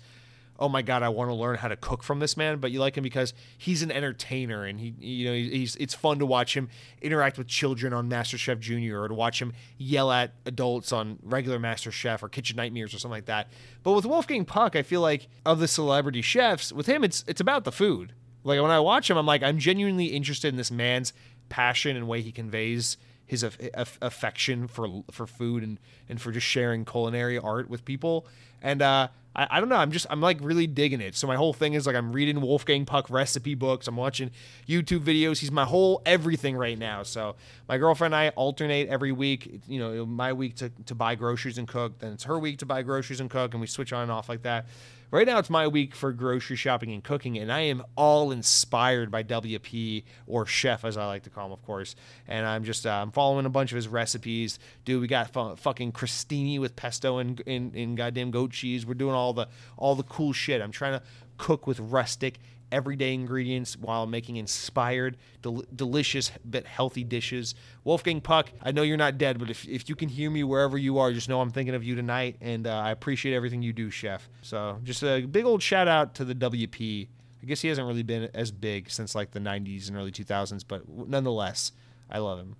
oh my God, I want to learn how to cook from this man. But you like him because he's an entertainer, and it's fun to watch him interact with children on MasterChef Junior, or to watch him yell at adults on regular MasterChef or Kitchen Nightmares or something like that. But with Wolfgang Puck, I feel like of the celebrity chefs, with him, it's about the food. Like, when I watch him, I'm like, I'm genuinely interested in this man's passion and way he conveys his affection for food and for just sharing culinary art with people. And I don't know, I'm like really digging it. So my whole thing is like, I'm reading Wolfgang Puck recipe books, I'm watching YouTube videos. He's my whole everything right now. So my girlfriend and I alternate every week. My week to buy groceries and cook, then it's her week to buy groceries and cook, and we switch on and off like that. Right now, it's my week for grocery shopping and cooking, and I am all inspired by WP, or Chef, as I like to call him, of course. And I'm just I'm following a bunch of his recipes. Dude, we got fucking crostini with pesto and goddamn goat cheese. We're doing all the cool shit. I'm trying to cook with rustic, everyday ingredients while making inspired, delicious, but healthy dishes. Wolfgang Puck, I know you're not dead, but if you can hear me wherever you are, just know I'm thinking of you tonight, and I appreciate everything you do, Chef. So just a big old shout out to the WP. I guess he hasn't really been as big since like the 90s and early 2000s, but nonetheless, I love him.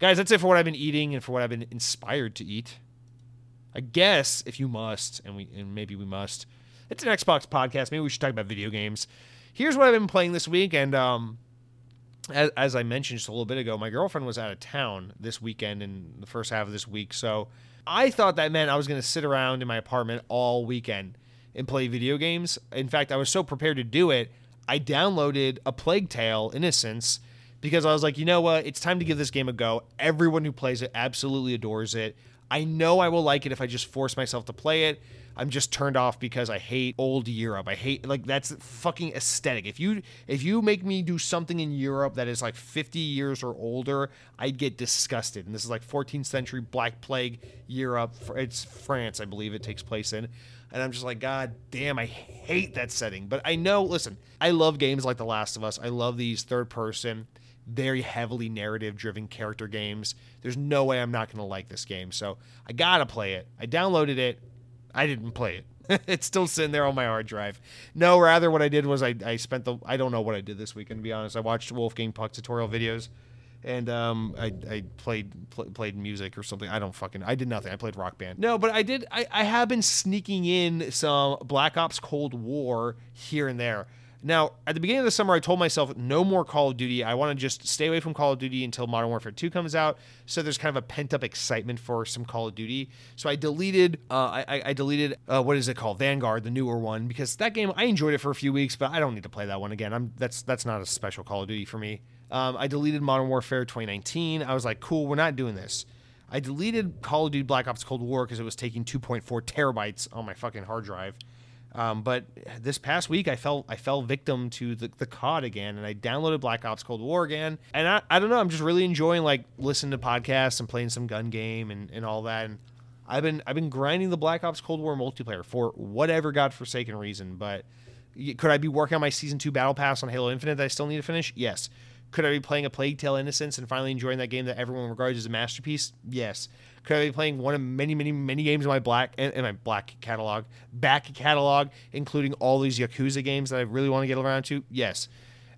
Guys, that's it for what I've been eating and for what I've been inspired to eat. I guess if you must, and maybe we must, it's an Xbox podcast. Maybe we should talk about video games. Here's what I've been playing this week, and as I mentioned just a little bit ago, my girlfriend was out of town this weekend and the first half of this week, so I thought that meant I was going to sit around in my apartment all weekend and play video games. In fact, I was so prepared to do it, I downloaded A Plague Tale: Innocence, because I was like, you know what, it's time to give this game a go. Everyone who plays it absolutely adores it. I know I will like it if I just force myself to play it. I'm just turned off because I hate old Europe. I hate, like, that's fucking aesthetic. If you make me do something in Europe that is like 50 years or older, I'd get disgusted. And this is like 14th century Black Plague Europe. It's France, I believe it takes place in. And I'm just like, God damn, I hate that setting. But I know, listen, I love games like The Last of Us. I love these third person, very heavily narrative driven character games. There's no way I'm not going to like this game. So I got to play it. I downloaded it. I didn't play it. It's still sitting there on my hard drive. No, rather what I did was I don't know what I did this weekend, to be honest. I watched Wolfgang Puck tutorial videos, and I played music or something. I did nothing. I played Rock Band. No, but I have been sneaking in some Black Ops Cold War here and there. Now, at the beginning of the summer, I told myself no more Call of Duty. I want to just stay away from Call of Duty until Modern Warfare 2 comes out. So there's kind of a pent-up excitement for some Call of Duty. So I deleted, what is it called? Vanguard, the newer one, because that game, I enjoyed it for a few weeks, but I don't need to play that one again. That's not a special Call of Duty for me. I deleted Modern Warfare 2019. I was like, cool, we're not doing this. I deleted Call of Duty Black Ops Cold War because it was taking 2.4 terabytes on my fucking hard drive. But this past week, I fell victim to the COD again, and I downloaded Black Ops Cold War again. And I don't know, I'm just really enjoying, like, listening to podcasts and playing some gun game and all that. And I've been grinding the Black Ops Cold War multiplayer for whatever godforsaken reason, but could I be working on my Season 2 Battle Pass on Halo Infinite that I still need to finish? Yes. Could I be playing A Plague Tale Innocence and finally enjoying that game that everyone regards as a masterpiece? Yes. Could I be playing one of many, many, many games in my back catalog, including all these Yakuza games that I really want to get around to? Yes.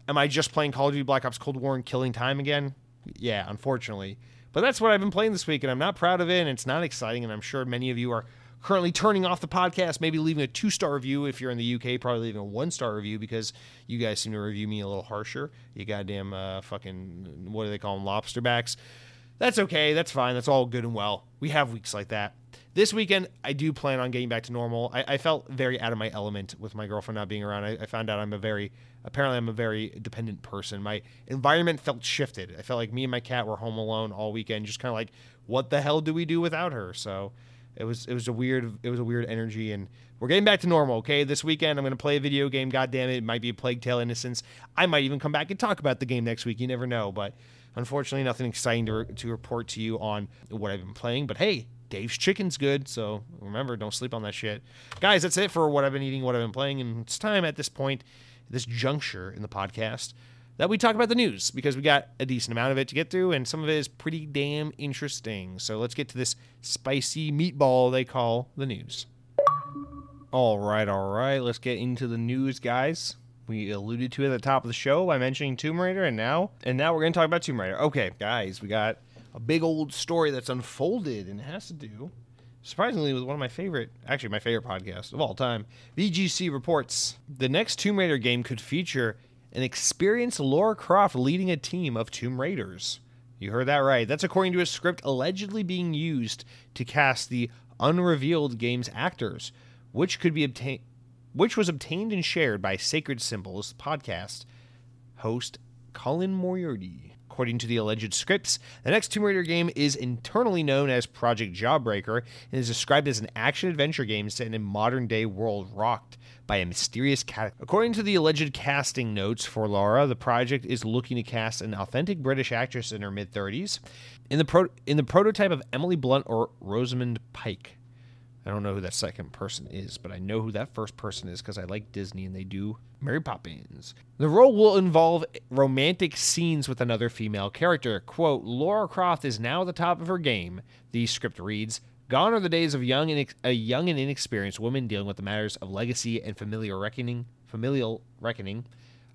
Am I just playing Call of Duty Black Ops Cold War and killing time again? Yeah, unfortunately. But that's what I've been playing this week, and I'm not proud of it, and it's not exciting, and I'm sure many of you are currently turning off the podcast, maybe leaving a 2-star review. If you're in the UK, probably leaving a 1-star review because you guys seem to review me a little harsher. You goddamn fucking, what do they call them, lobster backs. That's okay. That's fine. That's all good and well. We have weeks like that. This weekend, I do plan on getting back to normal. I felt very out of my element with my girlfriend not being around. I found out apparently I'm a very dependent person. My environment felt shifted. I felt like me and my cat were home alone all weekend, just kind of like, what the hell do we do without her? So It was a weird energy, and we're getting back to normal, okay? This weekend, I'm going to play a video game, goddammit. It might be A Plague Tale Innocence. I might even come back and talk about the game next week. You never know, but unfortunately, nothing exciting to report to you on what I've been playing. But hey, Dave's chicken's good, so remember, don't sleep on that shit. Guys, that's it for what I've been eating, what I've been playing, and it's time at this point, this juncture in the podcast, that we talk about the news, because we got a decent amount of it to get through, and some of it is pretty damn interesting. So let's get to this spicy meatball they call the news. All right, let's get into the news, guys. We alluded to it at the top of the show by mentioning Tomb Raider, and now we're going to talk about Tomb Raider. Okay, guys, we got a big old story that's unfolded, and it has to do, surprisingly, with one of my favorite podcast of all time. VGC reports the next Tomb Raider game could feature an experienced Lara Croft leading a team of Tomb Raiders. You heard that right. That's according to a script allegedly being used to cast the unrevealed game's actors, which was obtained and shared by Sacred Symbols podcast host Colin Moriarty. According to the alleged scripts, the next Tomb Raider game is internally known as Project Jawbreaker and is described as an action-adventure game set in a modern-day world rocked by a mysterious cataclysm. According to the alleged casting notes for Lara, the project is looking to cast an authentic British actress in her mid-30s in the prototype of Emily Blunt or Rosamund Pike. I don't know who that second person is, but I know who that first person is because I like Disney and they do Mary Poppins. The role will involve romantic scenes with another female character. Quote, Lara Croft is now at the top of her game. The script reads, gone are the days of a young and inexperienced woman dealing with the matters of legacy and familial reckoning.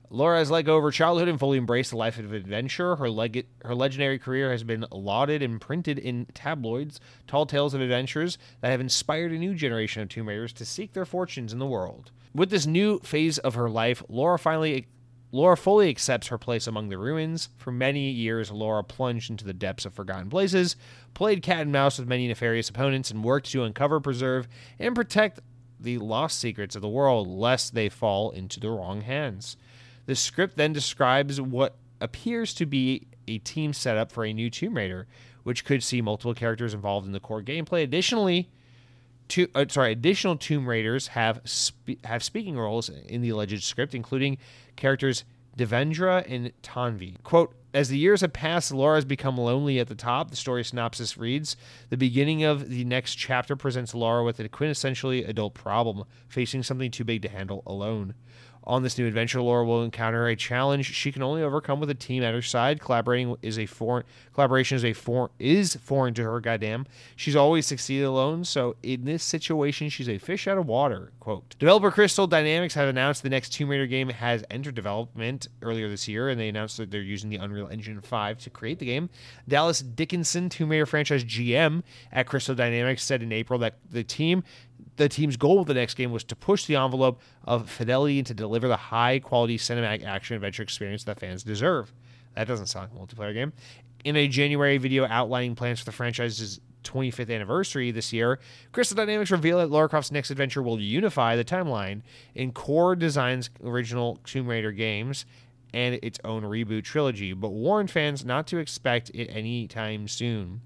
Lara has let go of her childhood and fully embraced a life of adventure. Her legendary career has been lauded and printed in tabloids, tall tales of adventures that have inspired a new generation of Tomb Raiders to seek their fortunes in the world. With this new phase of her life, Lara fully accepts her place among the ruins. For many years, Lara plunged into the depths of forgotten places, played cat and mouse with many nefarious opponents, and worked to uncover, preserve, and protect the lost secrets of the world, lest they fall into the wrong hands. The script then describes what appears to be a team setup for a new Tomb Raider, which could see multiple characters involved in the core gameplay. Additionally, additional Tomb Raiders have speaking roles in the alleged script, including characters Devendra and Tanvi. Quote, as the years have passed, Lara has become lonely at the top. The story synopsis reads, the beginning of the next chapter presents Lara with a quintessentially adult problem, facing something too big to handle alone. On this new adventure, Lara will encounter a challenge she can only overcome with a team at her side. Collaboration is foreign to her, goddamn. She's always succeeded alone, so in this situation, she's a fish out of water, quote. Developer Crystal Dynamics have announced the next Tomb Raider game has entered development earlier this year, and they announced that they're using the Unreal Engine 5 to create the game. Dallas Dickinson, Tomb Raider franchise GM at Crystal Dynamics, said in April that the team's goal with the next game was to push the envelope of fidelity and to deliver the high-quality cinematic action-adventure experience that fans deserve. That doesn't sound like a multiplayer game. In a January video outlining plans for the franchise's 25th anniversary this year, Crystal Dynamics revealed that Lara Croft's next adventure will unify the timeline in core Design's original Tomb Raider games and its own reboot trilogy, but warned fans not to expect it anytime soon.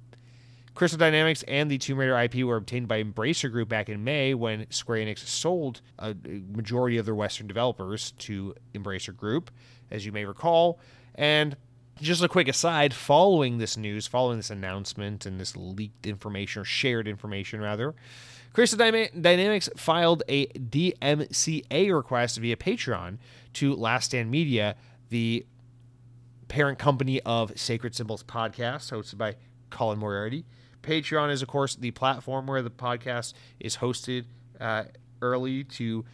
Crystal Dynamics and the Tomb Raider IP were obtained by Embracer Group back in May when Square Enix sold a majority of their Western developers to Embracer Group, as you may recall, and Just a quick aside, following this news, following this announcement and this leaked information, or shared information rather, Crystal Dynamics filed a DMCA request via Patreon to Last Stand Media, the parent company of Sacred Symbols podcast, hosted by Colin Moriarty. Patreon is, of course, the platform where the podcast is hosted early to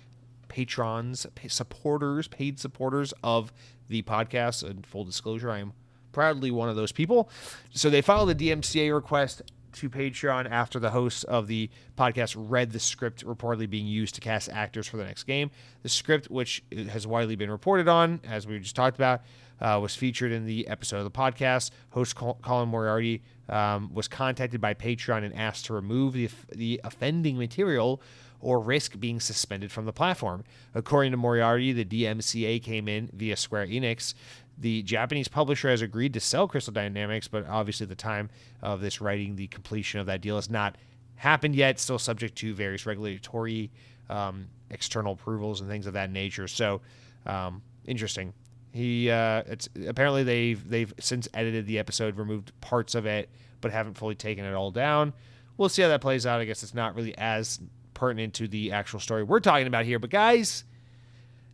patrons, supporters, paid supporters of the podcast. And full disclosure, I am proudly one of those people. So they filed a DMCA request to Patreon after the hosts of the podcast read the script reportedly being used to cast actors for the next game. The script, which has widely been reported on, as we just talked about, was featured in the episode of the podcast. Host Colin Moriarty was contacted by Patreon and asked to remove the offending material or risk being suspended from the platform. According to Moriarty, the DMCA came in via Square Enix. The Japanese publisher has agreed to sell Crystal Dynamics, but obviously at the time of this writing, the completion of that deal has not happened yet, still subject to various regulatory external approvals and things of that nature. So, interesting. It's apparently they've since edited the episode, removed parts of it, but haven't fully taken it all down. We'll see how that plays out. I guess it's not really as pertinent to the actual story we're talking about here, but guys,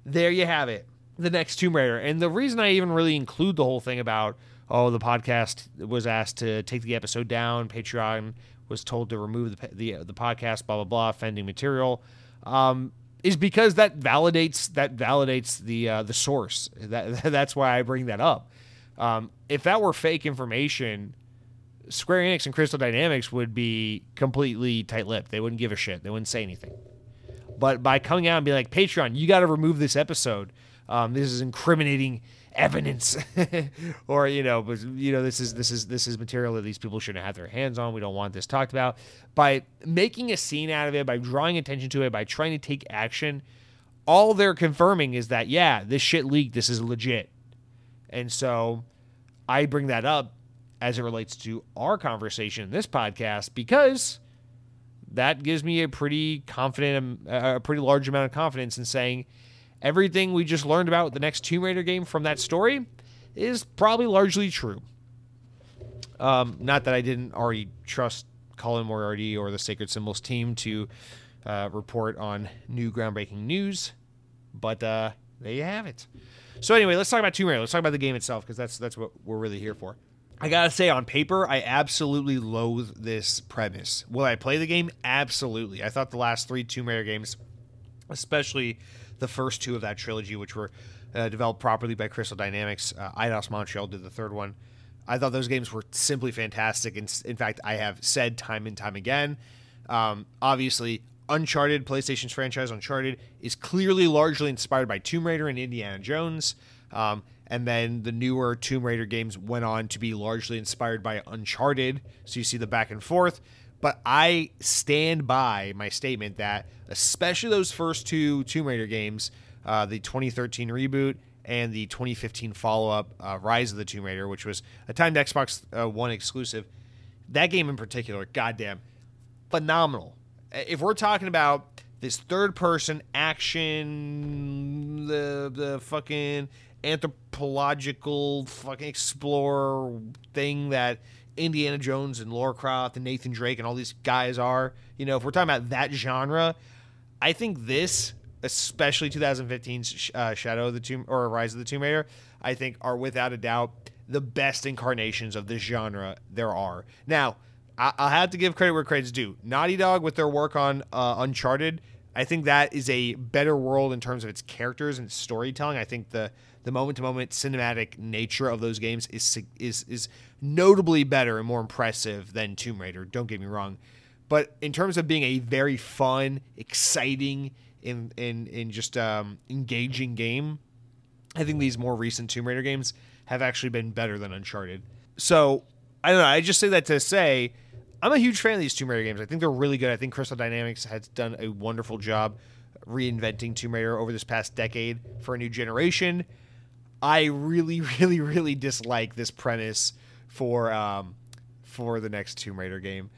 there you have it. The next Tomb Raider. And the reason I even really include the whole thing about, oh, the podcast was asked to take the episode down, Patreon was told to remove the podcast, blah, blah, blah, offending material, is because that validates the source. That's why I bring that up. If that were fake information, Square Enix and Crystal Dynamics would be completely tight-lipped. They wouldn't give a shit. They wouldn't say anything. But by coming out and being like, Patreon, you got to remove this episode. This is incriminating evidence, or this is material that these people shouldn't have their hands on. We don't want this talked about. By making a scene out of it, by drawing attention to it, by trying to take action, all they're confirming is that this shit leaked. This is legit, and so I bring that up as it relates to our conversation in this podcast because that gives me a pretty large amount of confidence in saying. Everything we just learned about the next Tomb Raider game from that story is probably largely true. Not that I didn't already trust Colin Moriarty or the Sacred Symbols team to report on new groundbreaking news, but there you have it. So anyway, let's talk about Tomb Raider. Let's talk about the game itself because that's what we're really here for. I gotta say, on paper, I absolutely loathe this premise. Will I play the game? Absolutely. I thought the last three Tomb Raider games, especially the first two of that trilogy, which were developed properly by Crystal Dynamics. Eidos Montreal did the third one. I thought those games were simply fantastic. And in fact, I have said time and time again, obviously, Uncharted, PlayStation's franchise Uncharted, is clearly largely inspired by Tomb Raider and Indiana Jones. And then the newer Tomb Raider games went on to be largely inspired by Uncharted. So you see the back and forth. But I stand by my statement that especially those first two Tomb Raider games, the 2013 reboot and the 2015 follow-up Rise of the Tomb Raider, which was a timed Xbox One exclusive, that game in particular, goddamn, phenomenal. If we're talking about this third-person action, the fucking anthropological fucking explorer thing that Indiana Jones and Lara Croft and Nathan Drake and all these guys are, if we're talking about that genre, I think this, especially 2015's Shadow of the Tomb or Rise of the Tomb Raider, I think are without a doubt the best incarnations of this genre there are. Now, I'll have to give credit where credit's due. Naughty Dog with their work on Uncharted, I think that is a better world in terms of its characters and its storytelling. I think the moment-to-moment cinematic nature of those games is notably better and more impressive than Tomb Raider. Don't get me wrong. But in terms of being a very fun, exciting, and just engaging game, I think these more recent Tomb Raider games have actually been better than Uncharted. So, I don't know. I just say that to say I'm a huge fan of these Tomb Raider games. I think they're really good. I think Crystal Dynamics has done a wonderful job reinventing Tomb Raider over this past decade for a new generation. I really, really, really dislike this premise for the next Tomb Raider game.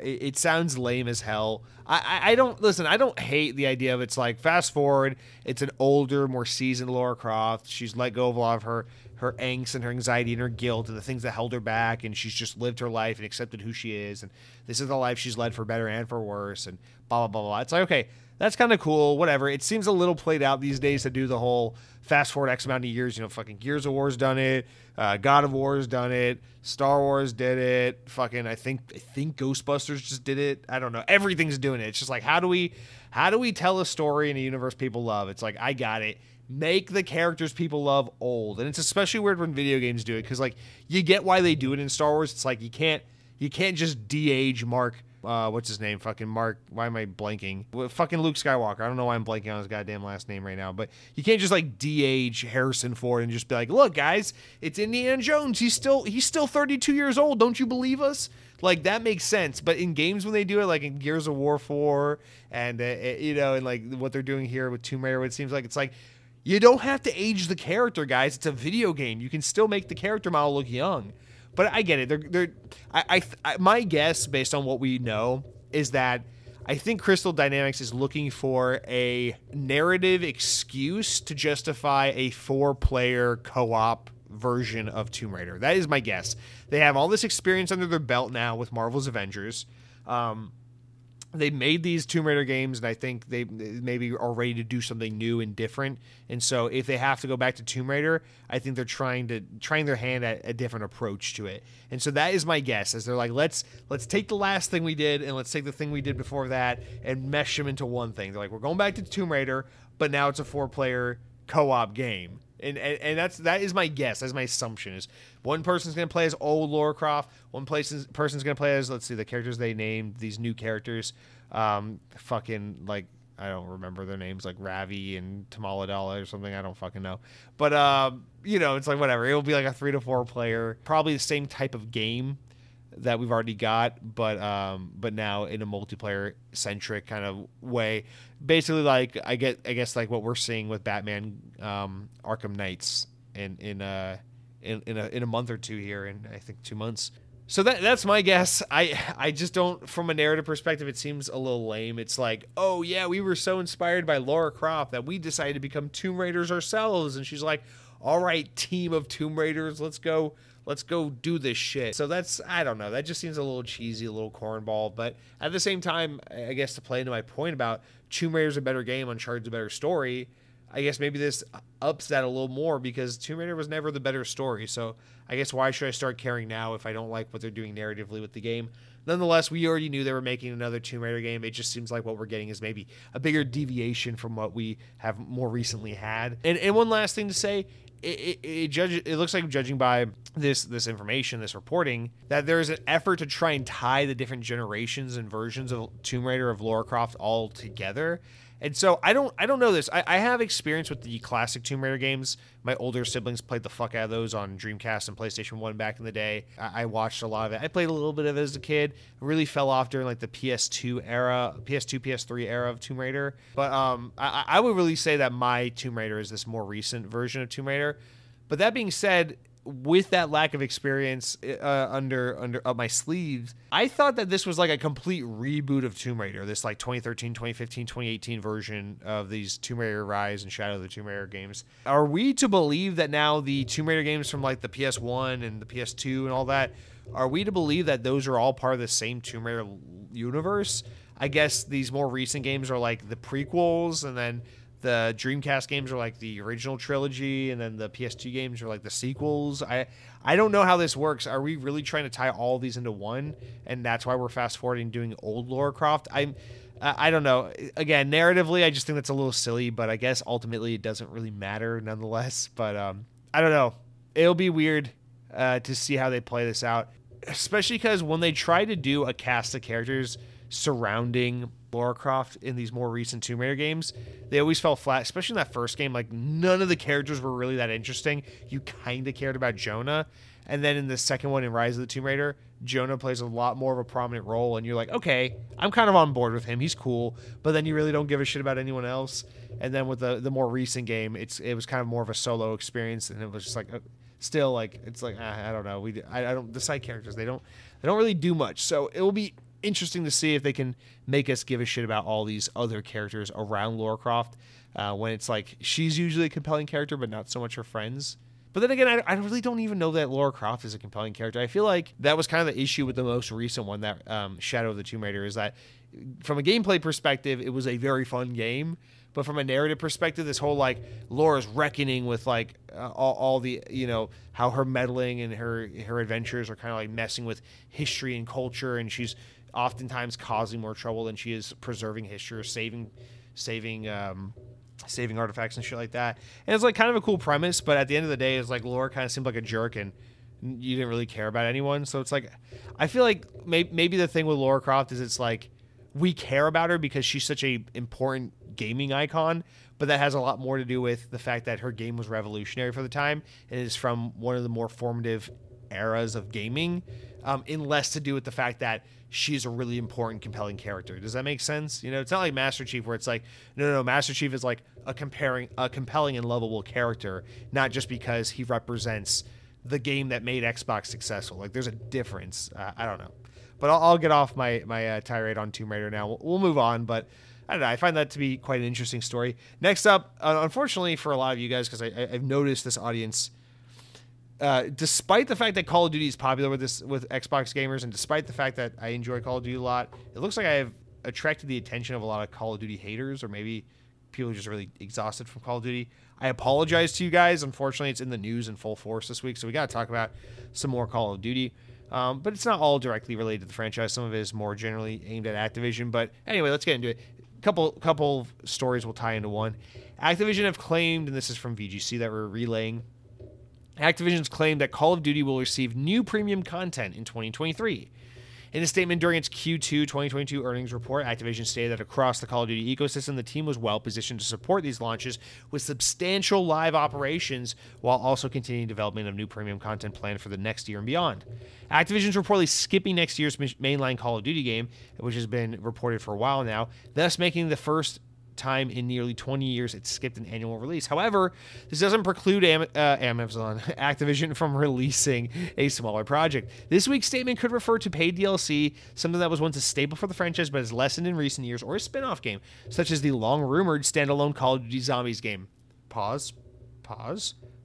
It sounds lame as hell. I don't hate the idea of it's like fast forward. It's an older, more seasoned Lara Croft. She's let go of a lot of her her angst and her anxiety and her guilt and the things that held her back, and she's just lived her life and accepted who she is, and this is the life she's led for better and for worse, and blah, blah, blah, blah. It's like, okay, that's kind of cool, whatever. It seems a little played out these days to do the whole fast forward X amount of years. You know, fucking Gears of War's done it, God of War's done it, Star Wars did it, fucking I think Ghostbusters just did it. I don't know. Everything's doing it. It's just like, how do we tell a story in a universe people love? It's like, I got it. Make the characters people love old. And it's especially weird when video games do it, because, like, you get why they do it in Star Wars. It's like you can't just de-age Mark, what's his name? Fucking Mark. Why am I blanking? Well, fucking Luke Skywalker. I don't know why I'm blanking on his goddamn last name right now. But you can't just, like, de-age Harrison Ford and just be like, look, guys, it's Indiana Jones. He's still 32 years old. Don't you believe us? Like, that makes sense. But in games when they do it, like in Gears of War 4 and, you know, and, like, what they're doing here with Tomb Raider, it seems like it's like, you don't have to age the character, guys. It's a video game. You can still make the character model look young. But I get it. My guess, based on what we know, is that I think Crystal Dynamics is looking for a narrative excuse to justify a four-player co-op version of Tomb Raider. That is my guess. They have all this experience under their belt now with Marvel's Avengers. They made these Tomb Raider games, and I think they maybe are ready to do something new and different. And so if they have to go back to Tomb Raider, I think they're trying their hand at a different approach to it. And so that is my guess, is they're like, let's take the last thing we did and let's take the thing we did before that and mesh them into one thing. They're like, we're going back to Tomb Raider, but now it's a four-player co-op game. And that is my guess. That's my assumption. Is one person's going to play as old Lara Croft. One person's going to play as, let's see, the characters they named, these new characters. Fucking, like, I don't remember their names, like Ravi and Tamalidala or something. I don't fucking know. But, you know, it's like whatever. It'll be like a 3 to 4 player. Probably the same type of game that we've already got, but now in a multiplayer centric kind of way, basically, like I guess like what we're seeing with Batman Arkham Knights in a month or two here, in I think 2 months. So that's my guess. I just don't, from a narrative perspective, it seems a little lame. It's like, oh yeah, we were so inspired by Lara Croft that we decided to become Tomb Raiders ourselves, and she's like, all right, team of Tomb Raiders, let's go do this shit. So that's, I don't know. That just seems a little cheesy, a little cornball. But at the same time, I guess to play into my point about Tomb Raider's a better game, Uncharted's a better story, I guess maybe this ups that a little more, because Tomb Raider was never the better story. So I guess why should I start caring now if I don't like what they're doing narratively with the game? Nonetheless, we already knew they were making another Tomb Raider game. It just seems like what we're getting is maybe a bigger deviation from what we have more recently had. And one last thing to say, it looks like, judging by this information, this reporting, that there is an effort to try and tie the different generations and versions of Tomb Raider, of Lara Croft, all together. And so I don't know this. I have experience with the classic Tomb Raider games. My older siblings played the fuck out of those on Dreamcast and PlayStation 1 back in the day. I watched a lot of it. I played a little bit of it as a kid. I really fell off during, like, the PS2 era, PS2, PS3 era of Tomb Raider. But I would really say that my Tomb Raider is this more recent version of Tomb Raider. But that being said, with that lack of experience under up my sleeves, I thought that this was like a complete reboot of Tomb Raider, this like 2013, 2015, 2018 version of these Tomb Raider Rise and Shadow of the Tomb Raider games. Are we to believe that now the Tomb Raider games from like the PS1 and the PS2 and all that, are we to believe that those are all part of the same Tomb Raider universe? I guess these more recent games are like the prequels, and then the Dreamcast games are like the original trilogy, and then the PS2 games are like the sequels. I don't know how this works. Are we really trying to tie all these into one, and that's why we're fast forwarding doing old Lara Croft? I don't know. Again, narratively, I just think that's a little silly, but I guess ultimately it doesn't really matter nonetheless. But I don't know. It'll be weird to see how they play this out, especially because when they try to do a cast of characters surrounding Lara Croft in these more recent Tomb Raider games, they always fell flat, especially in that first game. Like, none of the characters were really that interesting. You kind of cared about Jonah, and then in the second one, in Rise of the Tomb Raider, Jonah plays a lot more of a prominent role, and you're like, okay, I'm kind of on board with him, he's cool, but then you really don't give a shit about anyone else. And then with the more recent game, it was kind of more of a solo experience, and it was just like, still, like, it's like, I don't know, the side characters, they don't really do much. So it will be interesting to see if they can make us give a shit about all these other characters around Lara Croft, when it's like she's usually a compelling character, but not so much her friends. But then again, I really don't even know that Lara Croft is a compelling character. I feel like that was kind of the issue with the most recent one, that Shadow of the Tomb Raider, is that from a gameplay perspective, it was a very fun game. But from a narrative perspective, this whole, like, Laura's reckoning with, like, all the, you know, how her meddling and her adventures are kind of, like, messing with history and culture, and she's oftentimes causing more trouble than she is preserving history or saving artifacts and shit like that. And it's, like, kind of a cool premise, but at the end of the day, it's, like, Laura kind of seemed like a jerk, and you didn't really care about anyone. So it's, like, I feel like maybe the thing with Lara Croft is it's, like, we care about her because she's such a important gaming icon, but that has a lot more to do with the fact that her game was revolutionary for the time and is from one of the more formative eras of gaming, and less to do with the fact that she's a really important, compelling character. Does that make sense? You know, it's not like Master Chief where it's like, no, Master Chief is like a compelling and lovable character, not just because he represents the game that made Xbox successful. Like, there's a difference. I don't know. But I'll get off my tirade on Tomb Raider now. We'll move on, but I don't know. I find that to be quite an interesting story. Next up, unfortunately for a lot of you guys, because I've noticed this audience, despite the fact that Call of Duty is popular with Xbox gamers, and despite the fact that I enjoy Call of Duty a lot, it looks like I have attracted the attention of a lot of Call of Duty haters, or maybe people are just really exhausted from Call of Duty. I apologize to you guys. Unfortunately, it's in the news in full force this week, so we got to talk about some more Call of Duty. But it's not all directly related to the franchise. Some of it is more generally aimed at Activision. But anyway, let's get into it. Couple of stories will tie into one. Activision have claimed, and this is from VGC that we're relaying, Activision's claimed that Call of Duty will receive new premium content in 2023. In a statement during its Q2 2022 earnings report, Activision stated that across the Call of Duty ecosystem, the team was well-positioned to support these launches with substantial live operations while also continuing development of new premium content planned for the next year and beyond. Activision's reportedly skipping next year's mainline Call of Duty game, which has been reported for a while now, thus making the first time in nearly 20 years it skipped an annual release. However, this doesn't preclude Activision from releasing a smaller project. This week's statement could refer to paid DLC, something that was once a staple for the franchise but has lessened in recent years, or a spin-off game, such as the long-rumored standalone Call of Duty Zombies game. Pause.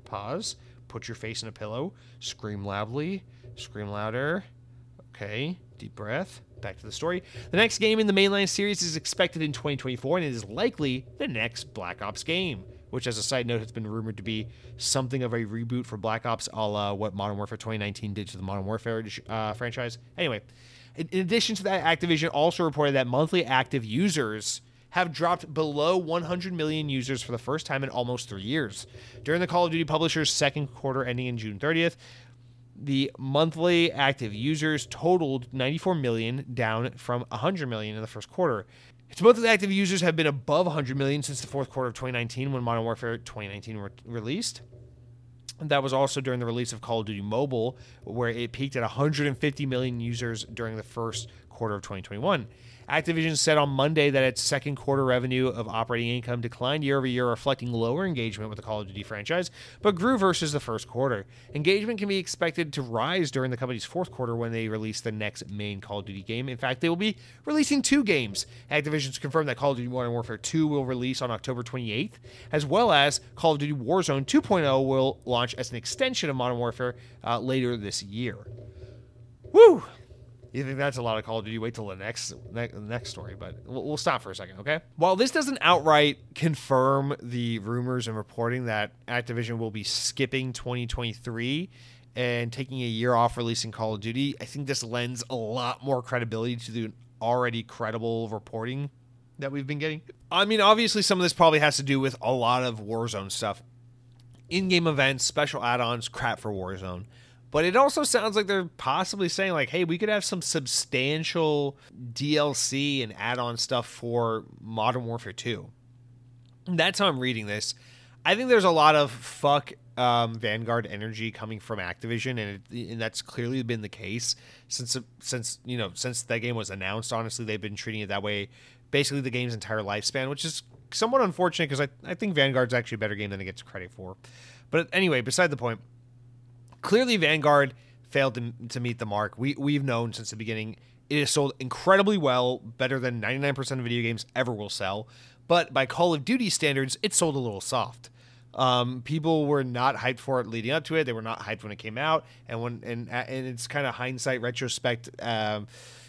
Put your face in a pillow. Scream loudly. Scream louder. Okay, deep breath. Back to the story. The next game in the mainline series is expected in 2024, and it is likely the next Black Ops game, which, as a side note, has been rumored to be something of a reboot for Black Ops, a la what Modern Warfare 2019 did to the Modern Warfare franchise. Anyway, in addition to that, Activision also reported that monthly active users have dropped below 100 million users for the first time in almost 3 years. During the Call of Duty publisher's second quarter ending in June 30th, the monthly active users totaled 94 million, down from 100 million in the first quarter. Its monthly active users have been above 100 million since the fourth quarter of 2019 when Modern Warfare 2019 released. And that was also during the release of Call of Duty Mobile, where it peaked at 150 million users during the first quarter of 2021. Activision said on Monday that its second quarter revenue of operating income declined year-over-year, reflecting lower engagement with the Call of Duty franchise, but grew versus the first quarter. Engagement can be expected to rise during the company's fourth quarter when they release the next main Call of Duty game. In fact, they will be releasing two games. Activision's confirmed that Call of Duty Modern Warfare 2 will release on October 28th, as well as Call of Duty Warzone 2.0 will launch as an extension of Modern Warfare later this year. Woo! You think that's a lot of Call of Duty? Wait till the next story, but we'll stop for a second, okay? While this doesn't outright confirm the rumors and reporting that Activision will be skipping 2023 and taking a year off releasing Call of Duty, I think this lends a lot more credibility to the already credible reporting that we've been getting. I mean, obviously, some of this probably has to do with a lot of Warzone stuff. In-game events, special add-ons, crap for Warzone. But it also sounds like they're possibly saying, like, hey, we could have some substantial DLC and add-on stuff for Modern Warfare 2. That's how I'm reading this. I think there's a lot of fuck Vanguard energy coming from Activision, and that's clearly been the case since that game was announced. Honestly, they've been treating it that way basically the game's entire lifespan, which is somewhat unfortunate because I think Vanguard's actually a better game than it gets credit for. But anyway, beside the point. Clearly, Vanguard failed to meet the mark. We've known since the beginning it has sold incredibly well, better than 99% of video games ever will sell. But by Call of Duty standards, it sold a little soft. People were not hyped for it leading up to it. They were not hyped when it came out, and it's kind of hindsight, retrospect, kind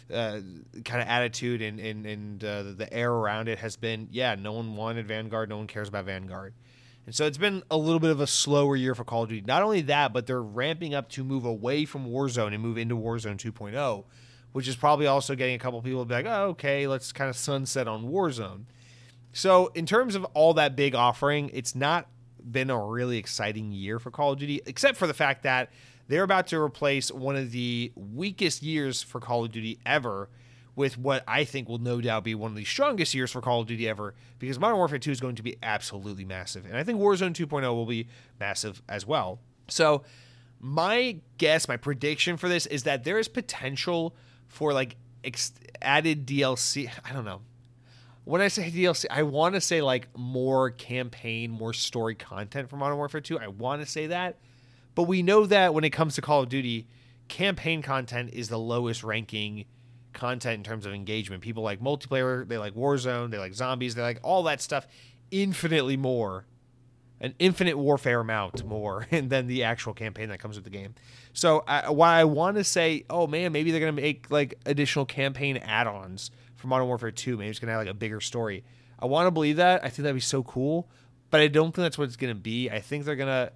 of attitude, and the air around it has been, yeah, no one wanted Vanguard, no one cares about Vanguard, and so it's been a little bit of a slower year for Call of Duty. Not only that, but they're ramping up to move away from Warzone and move into Warzone 2.0, which is probably also getting a couple people to be like, oh, okay, let's kind of sunset on Warzone. So in terms of all that big offering, it's not been a really exciting year for Call of Duty, except for the fact that they're about to replace one of the weakest years for Call of Duty ever with what I think will no doubt be one of the strongest years for Call of Duty ever, because Modern Warfare 2 is going to be absolutely massive. And I think Warzone 2.0 will be massive as well. So my guess, my prediction for this is that there is potential for like added DLC. I don't know. When I say DLC, I want to say like more campaign, more story content for Modern Warfare 2. I want to say that. But we know that when it comes to Call of Duty, campaign content is the lowest ranking content in terms of engagement. People like multiplayer, they like Warzone, they like zombies, they like all that stuff infinitely more. An infinite warfare amount more than the actual campaign that comes with the game. So while I want to say, oh man, maybe they're going to make like additional campaign add-ons for Modern Warfare 2. Maybe it's going to have like a bigger story. I want to believe that. I think that'd be so cool, but I don't think that's what it's going to be. I think they're going to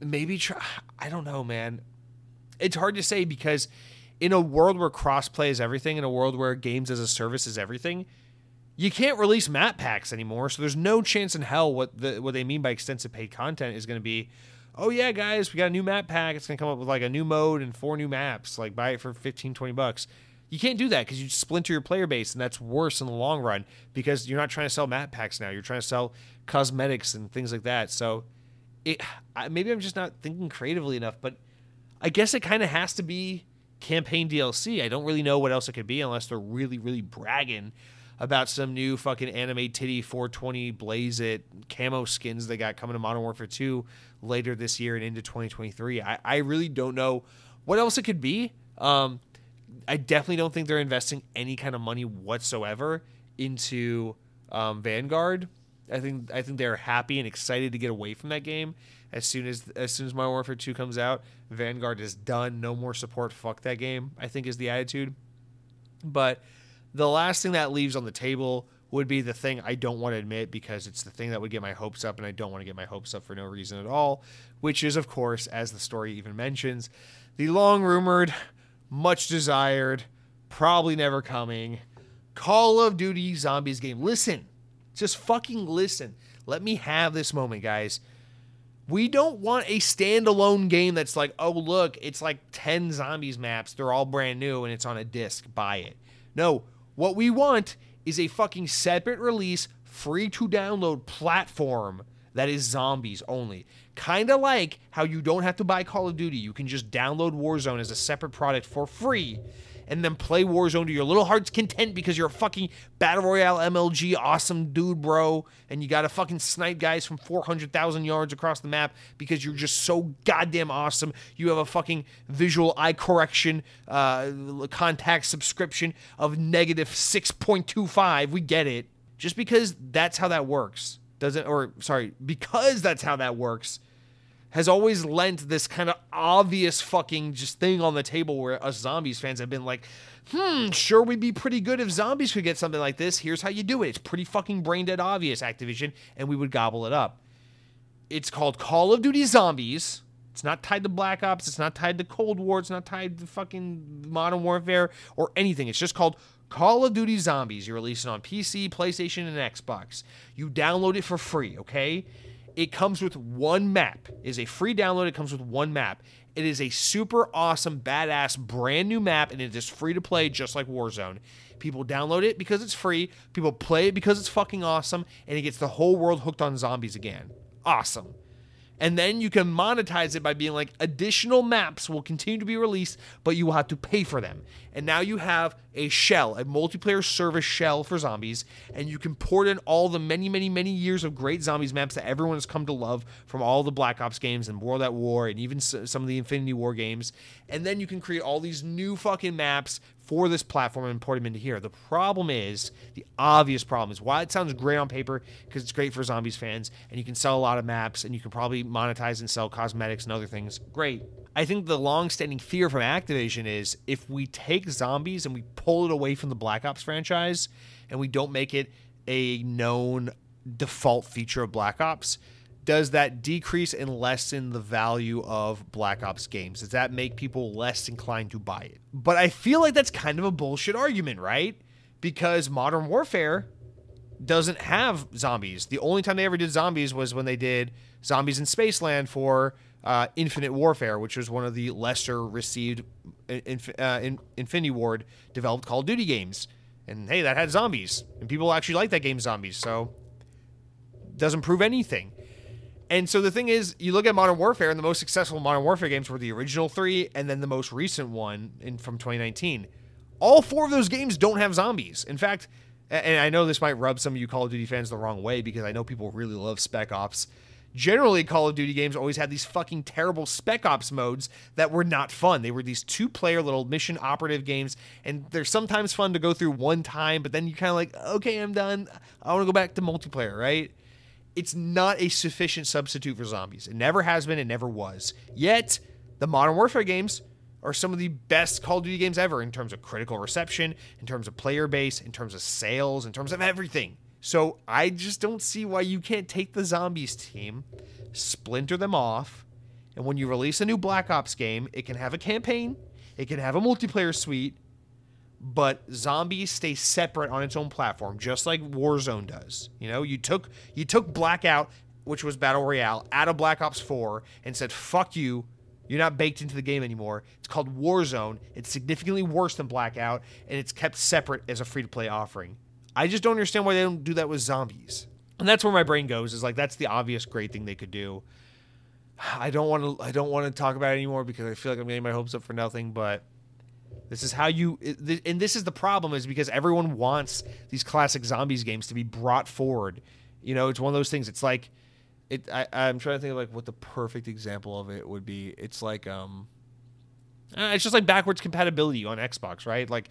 maybe try. I don't know, man. It's hard to say, because in a world where crossplay is everything, in a world where games as a service is everything, you can't release map packs anymore. So there's no chance in hell what they mean by extensive paid content is going to be, oh yeah, guys, we got a new map pack. It's going to come up with like a new mode and 4 new maps, like buy it for $15-$20. You can't do that, because you splinter your player base, and that's worse in the long run, because you're not trying to sell map packs now. You're trying to sell cosmetics and things like that. So maybe I'm just not thinking creatively enough, but I guess it kind of has to be campaign DLC. I don't really know what else it could be, unless they're really, really bragging about some new fucking anime titty 420 blaze it camo skins they got coming to Modern Warfare 2 later this year and into 2023. I really don't know what else it could be. I definitely don't think they're investing any kind of money whatsoever into Vanguard. I think they're happy and excited to get away from that game. As soon as Modern Warfare 2 comes out, Vanguard is done. No more support. Fuck that game, I think, is the attitude. But the last thing that leaves on the table would be the thing I don't want to admit, because it's the thing that would get my hopes up, and I don't want to get my hopes up for no reason at all, which is, of course, as the story even mentions, the long-rumored, much desired, probably never coming Call of Duty Zombies game. Listen, just fucking listen. Let me have this moment, guys. We don't want a standalone game that's like, oh, look, it's like 10 zombies maps. They're all brand new and it's on a disc. Buy it. No, what we want is a fucking separate release, free to download platform that is zombies only. Kind of like how you don't have to buy Call of Duty. You can just download Warzone as a separate product for free and then play Warzone to your little heart's content, because you're a fucking Battle Royale MLG awesome dude, bro, and you gotta fucking snipe guys from 400,000 yards across the map because you're just so goddamn awesome. You have a fucking visual eye correction contact subscription of negative 6.25. We get it. Just because that's how that works because that's how that works has always lent this kind of obvious fucking just thing on the table where us zombies fans have been like, sure, we'd be pretty good if zombies could get something like this. Here's how you do it. It's pretty fucking brain dead obvious, Activision, and we would gobble it up. It's called Call of Duty Zombies. It's not tied to Black Ops. It's not tied to Cold War. It's not tied to fucking Modern Warfare or anything. It's just called Call of Duty Zombies. You're releasing on PC, PlayStation, and Xbox. You download it for free, okay? It comes with one map. It is a free download. It comes with one map. It is a super awesome, badass, brand new map, and it is free to play just like Warzone. People download it because it's free. People play it because it's fucking awesome, and it gets the whole world hooked on zombies again. Awesome. And then you can monetize it by being like, additional maps will continue to be released, but you will have to pay for them. And now you have a shell, a multiplayer service shell for zombies, and you can port in all the many, many, many years of great zombies maps that everyone has come to love from all the Black Ops games and World at War and even some of the Infinity War games, And then you can create all these new fucking maps for this platform and port them into here. The problem is, the obvious problem is, while it sounds great on paper, because it's great for zombies fans, and you can sell a lot of maps, and you can probably monetize and sell cosmetics and other things, great. I think the long-standing fear from Activision is, if we take zombies and we pull it away from the Black Ops franchise, and we don't make it a known default feature of Black Ops, does that decrease and lessen the value of Black Ops games? Does that make people less inclined to buy it? But I feel like that's kind of a bullshit argument, right? Because Modern Warfare doesn't have zombies. The only time they ever did zombies was when they did Zombies in Spaceland for Infinite Warfare, which was one of the lesser-received Infinity Ward-developed Call of Duty games. And hey, that had zombies. And people actually like that game, Zombies, so it doesn't prove anything. And so the thing is, you look at Modern Warfare, and the most successful Modern Warfare games were the original three and then the most recent one from 2019. All four of those games don't have zombies. In fact, and I know this might rub some of you Call of Duty fans the wrong way because I know people really love Spec Ops. Generally, Call of Duty games always had these fucking terrible Spec Ops modes that were not fun. They were these two-player little mission operative games, and they're sometimes fun to go through one time, but then you're kind of like, okay, I'm done. I want to go back to multiplayer, right? It's not a sufficient substitute for zombies. It never has been. It never was. Yet, the Modern Warfare games are some of the best Call of Duty games ever in terms of critical reception, in terms of player base, in terms of sales, in terms of everything. So I just don't see why you can't take the zombies team, splinter them off, and when you release a new Black Ops game, it can have a campaign, it can have a multiplayer suite, but zombies stay separate on its own platform, just like Warzone does. You know, you took Blackout, which was Battle Royale, out of Black Ops 4 and said, fuck you, you're not baked into the game anymore. It's called Warzone. It's significantly worse than Blackout, and it's kept separate as a free-to-play offering. I just don't understand why they don't do that with zombies. And that's where my brain goes, is like, that's the obvious great thing they could do. I don't want to talk about it anymore because I feel like I'm getting my hopes up for nothing, but this is how you, and this is the problem, is because everyone wants these classic zombies games to be brought forward. You know, it's one of those things. It's like, I'm trying to think of like what the perfect example of it would be. It's like, it's just like backwards compatibility on Xbox, right? Like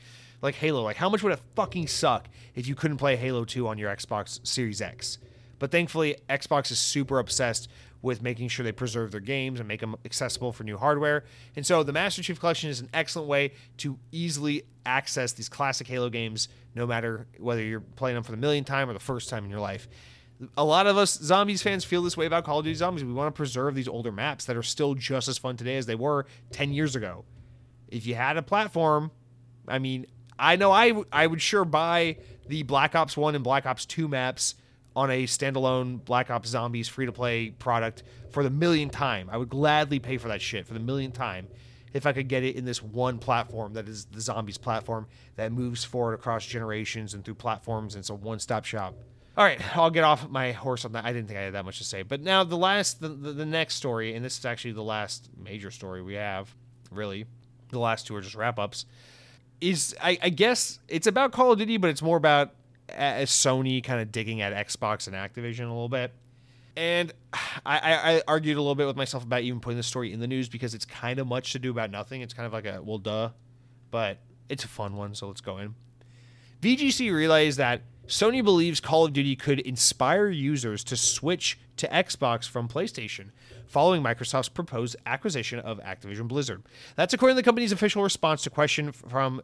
Halo. Like, how much would it fucking suck if you couldn't play Halo 2 on your Xbox Series X? But thankfully, Xbox is super obsessed with making sure they preserve their games and make them accessible for new hardware. And so the Master Chief Collection is an excellent way to easily access these classic Halo games, no matter whether you're playing them for the millionth time or the first time in your life. A lot of us Zombies fans feel this way about Call of Duty Zombies. We want to preserve these older maps that are still just as fun today as they were 10 years ago. If you had a platform, I mean, I know I would sure buy the Black Ops 1 and Black Ops 2 maps on a standalone Black Ops Zombies free-to-play product for the millionth time. I would gladly pay for that shit for the millionth time if I could get it in this one platform that is the Zombies platform that moves forward across generations and through platforms, and it's a one-stop shop. All right, I'll get off my horse on that. I didn't think I had that much to say. But now the next story, and this is actually the last major story we have, really. The last two are just wrap-ups. Is I guess it's about Call of Duty, but it's more about Sony kind of digging at Xbox and Activision a little bit. And I argued a little bit with myself about even putting this story in the news because it's kind of much to do about nothing. It's kind of like a, well, duh. But it's a fun one, so let's go in. VGC realized that Sony believes Call of Duty could inspire users to switch to Xbox from PlayStation following Microsoft's proposed acquisition of Activision Blizzard. That's according to the company's official response to questions from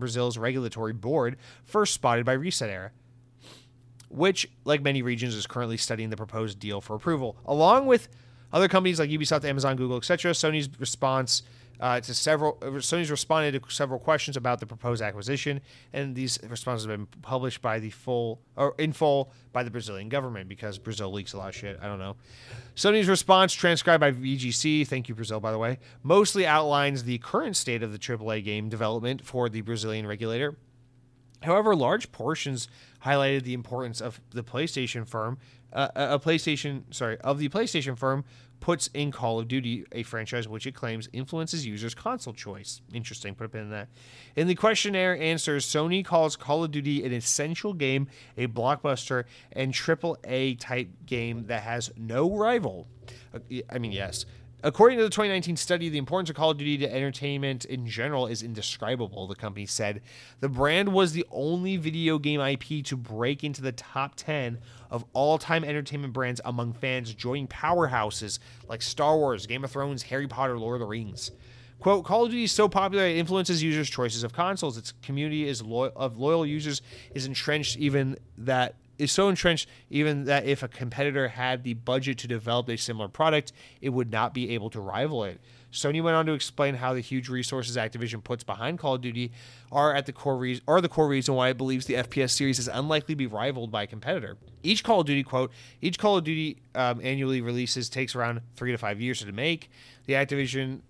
Brazil's regulatory board, first spotted by Reset Era, which, like many regions, is currently studying the proposed deal for approval. Along with other companies like Ubisoft, Amazon, Google, etc., Sony's responded to several questions about the proposed acquisition, and these responses have been published in full by the Brazilian government because Brazil leaks a lot of shit. I don't know. Sony's response, transcribed by VGC, thank you Brazil by the way, mostly outlines the current state of the AAA game development for the Brazilian regulator. However, large portions highlighted the importance of the PlayStation firm. The PlayStation firm puts in Call of Duty, a franchise which it claims influences users' console choice. Interesting, put a pin in that. In the questionnaire answers, Sony calls Call of Duty an essential game, a blockbuster, and AAA-type game that has no rival. I mean, yes. According to the 2019 study, the importance of Call of Duty to entertainment in general is indescribable, the company said. The brand was the only video game IP to break into the top 10 of all-time entertainment brands among fans, joining powerhouses like Star Wars, Game of Thrones, Harry Potter, Lord of the Rings. Quote, Call of Duty is so popular it influences users' choices of consoles. Its community is loyal users is entrenched even that if a competitor had the budget to develop a similar product, it would not be able to rival it. Sony went on to explain how the huge resources Activision puts behind Call of Duty are the core reason why it believes the FPS series is unlikely to be rivaled by a competitor. Each Call of Duty annually releases takes around 3 to 5 years to make. As Activision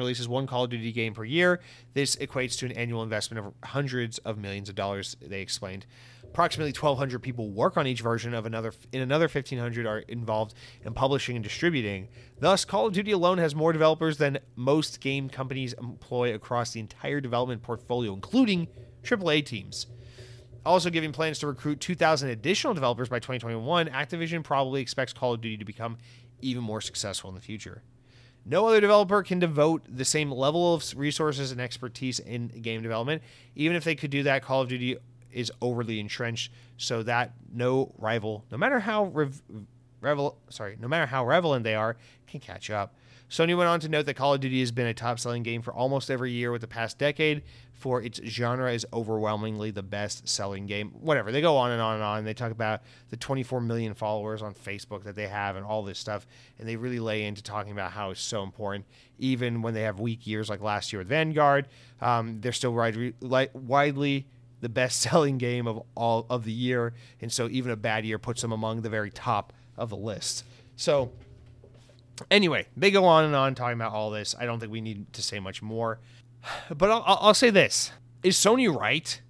releases one Call of Duty game per year, this equates to an annual investment of hundreds of millions of dollars, they explained. Approximately 1,200 people work on each version of another, and another 1,500 are involved in publishing and distributing. Thus, Call of Duty alone has more developers than most game companies employ across the entire development portfolio, including AAA teams. Also giving plans to recruit 2,000 additional developers by 2021, Activision probably expects Call of Duty to become even more successful in the future. No other developer can devote the same level of resources and expertise in game development. Even if they could do that, Call of Duty is overly entrenched, so that no rival, no matter how relevant they are, can catch up. Sony went on to note that Call of Duty has been a top-selling game for almost every year with the past decade, for its genre is overwhelmingly the best-selling game. Whatever, they go on and on and on. They talk about the 24 million followers on Facebook that they have and all this stuff, and they really lay into talking about how it's so important. Even when they have weak years like last year with Vanguard, they're still widely the best-selling game of all of the year, and so even a bad year puts them among the very top of the list. So anyway, they go on and on talking about all this. I don't think we need to say much more. But I'll say this. Is Sony right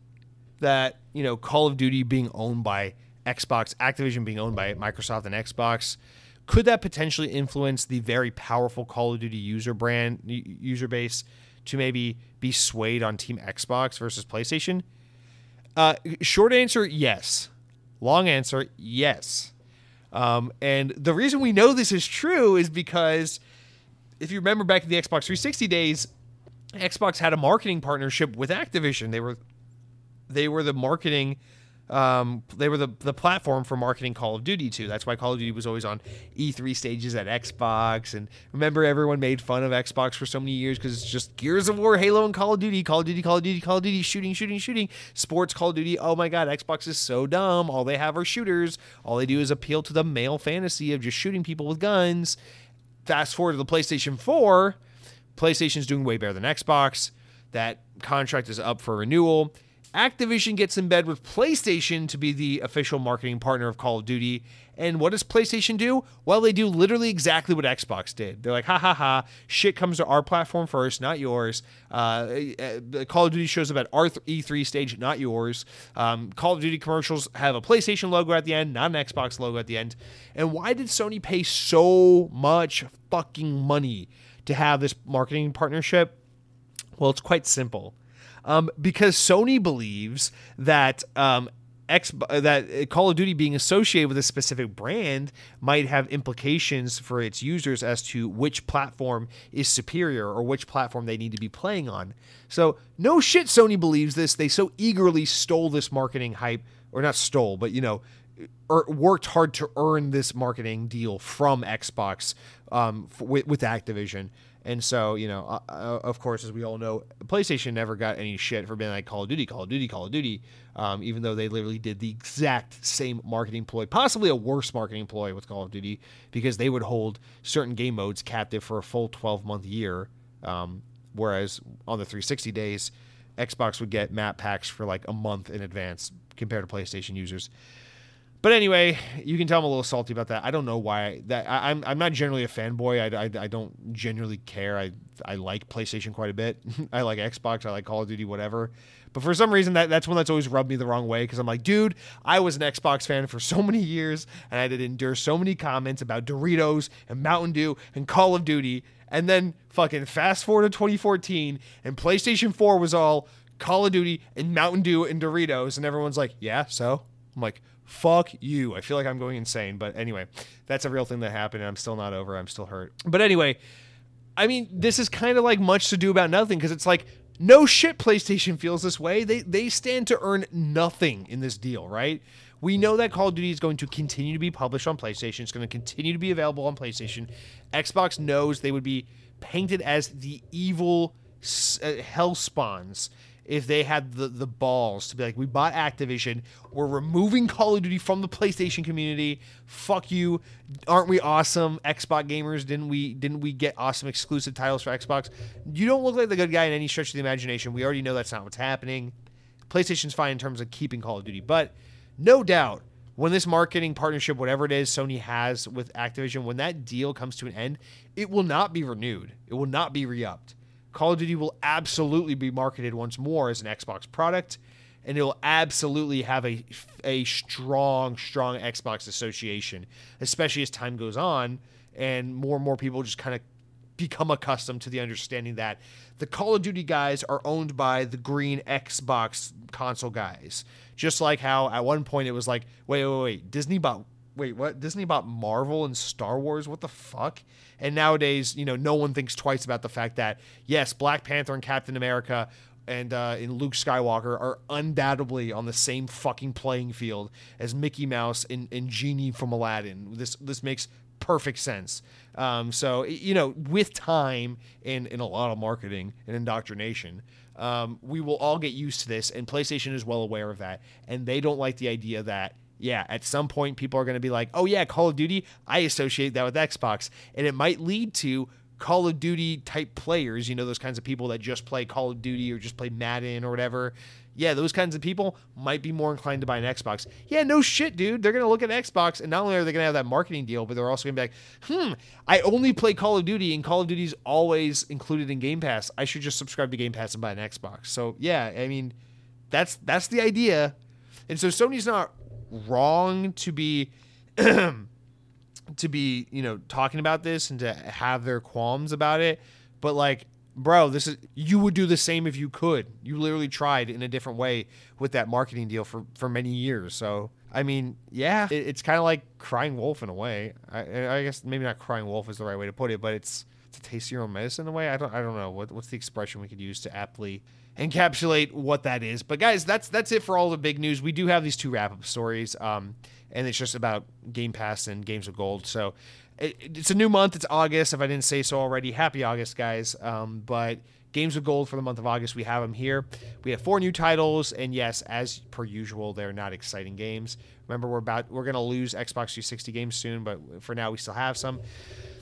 that, you know, Call of Duty being owned by Xbox, Activision being owned by Microsoft and Xbox, could that potentially influence the very powerful Call of Duty user base to maybe be swayed on Team Xbox versus PlayStation? Short answer, yes. Long answer, yes. And the reason we know this is true is because if you remember back in the Xbox 360 days, Xbox had a marketing partnership with Activision. They were the marketing, they were the platform for marketing Call of Duty to. That's why Call of Duty was always on E3 stages at Xbox. And remember, everyone made fun of Xbox for so many years because it's just Gears of War, Halo, and Call of Duty, shooting, sports, Call of Duty. Oh my God, Xbox is so dumb. All they have are shooters. All they do is appeal to the male fantasy of just shooting people with guns. Fast forward to the PlayStation 4. PlayStation's doing way better than Xbox. That contract is up for renewal. Activision gets in bed with PlayStation to be the official marketing partner of Call of Duty. And what does PlayStation do? Well, they do literally exactly what Xbox did. They're like, ha, ha, ha. Shit comes to our platform first, not yours. Call of Duty shows up at our E3 stage, not yours. Call of Duty commercials have a PlayStation logo at the end, not an Xbox logo at the end. And why did Sony pay so much fucking money to have this marketing partnership? Well, it's quite simple. Because Sony believes that that Call of Duty being associated with a specific brand might have implications for its users as to which platform is superior or which platform they need to be playing on. So no shit, Sony believes this. They so eagerly stole this marketing hype, or not stole, but, you know, worked hard to earn this marketing deal from Xbox with Activision. And so, you know, of course, as we all know, PlayStation never got any shit for being like Call of Duty, even though they literally did the exact same marketing ploy, possibly a worse marketing ploy with Call of Duty, because they would hold certain game modes captive for a full 12-month year, whereas on the 360 days, Xbox would get map packs for like a month in advance compared to PlayStation users. But anyway, you can tell I'm a little salty about that. I don't know why. I'm not generally a fanboy. I don't generally care. I like PlayStation quite a bit. I like Xbox. I like Call of Duty, whatever. But for some reason, that's one that's always rubbed me the wrong way, because I'm like, dude, I was an Xbox fan for so many years, and I had to endure so many comments about Doritos and Mountain Dew and Call of Duty. And then fucking fast forward to 2014, and PlayStation 4 was all Call of Duty and Mountain Dew and Doritos, and everyone's like, yeah, so? I'm like, Fuck you. I feel like I'm going insane. But anyway, that's a real thing that happened, and I'm still not over. I'm still hurt. But anyway, I mean, this is kind of like Much to Do About Nothing, because it's like, no shit, PlayStation feels this way. They stand to earn nothing in this deal, right? We know that Call of Duty is going to continue to be published on PlayStation. It's going to continue to be available on PlayStation. Xbox knows they would be painted as the evil hellspawns if they had the balls to be like, we bought Activision, we're removing Call of Duty from the PlayStation community. Fuck you. Aren't we awesome Xbox gamers? Didn't we get awesome exclusive titles for Xbox? You don't look like the good guy in any stretch of the imagination. We already know that's not what's happening. PlayStation's fine in terms of keeping Call of Duty, but no doubt, when this marketing partnership, whatever it is Sony has with Activision, when that deal comes to an end, it will not be renewed. It will not be re-upped. Call of Duty will absolutely be marketed once more as an Xbox product, and it will absolutely have a strong, strong Xbox association, especially as time goes on and more people just kind of become accustomed to the understanding that the Call of Duty guys are owned by the green Xbox console guys. Just like how at one point it was like, wait, Disney bought Marvel and Star Wars? What the fuck? And nowadays, you know, no one thinks twice about the fact that, yes, Black Panther and Captain America and Luke Skywalker are undoubtedly on the same fucking playing field as Mickey Mouse and Genie from Aladdin. This makes perfect sense. So, you know, with time and in a lot of marketing and indoctrination, we will all get used to this, and PlayStation is well aware of that, and they don't like the idea that, yeah, at some point people are going to be like, oh yeah, Call of Duty, I associate that with Xbox, and it might lead to Call of Duty type players, you know, those kinds of people that just play Call of Duty or just play Madden or whatever. Yeah, those kinds of people might be more inclined to buy an Xbox. Yeah, no shit, dude. They're going to look at Xbox, and not only are they going to have that marketing deal, but they're also going to be like, I only play Call of Duty, and Call of Duty's always included in Game Pass. I should just subscribe to Game Pass and buy an Xbox. So, yeah, I mean, that's the idea. And so Sony's not wrong to be you know, talking about this and to have their qualms about it, but like, bro, this is, you would do the same if you could. You literally tried in a different way with that marketing deal for many years. So, I mean, yeah, it's kind of like crying wolf in a way. I guess maybe not crying wolf is the right way to put it, but it's to taste your own medicine in a way. I don't know what's the expression we could use to aptly encapsulate what that is. But guys, that's it for all the big news. We do have these two wrap-up stories, and it's just about Game Pass and Games of Gold. So it's a new month. It's August. If I didn't say so already, happy August, guys. But Games of Gold for the month of August, we have them here. We have 4 new titles, and yes, as per usual, they're not exciting games. Remember, we're going to lose Xbox 360 games soon, but for now, we still have some.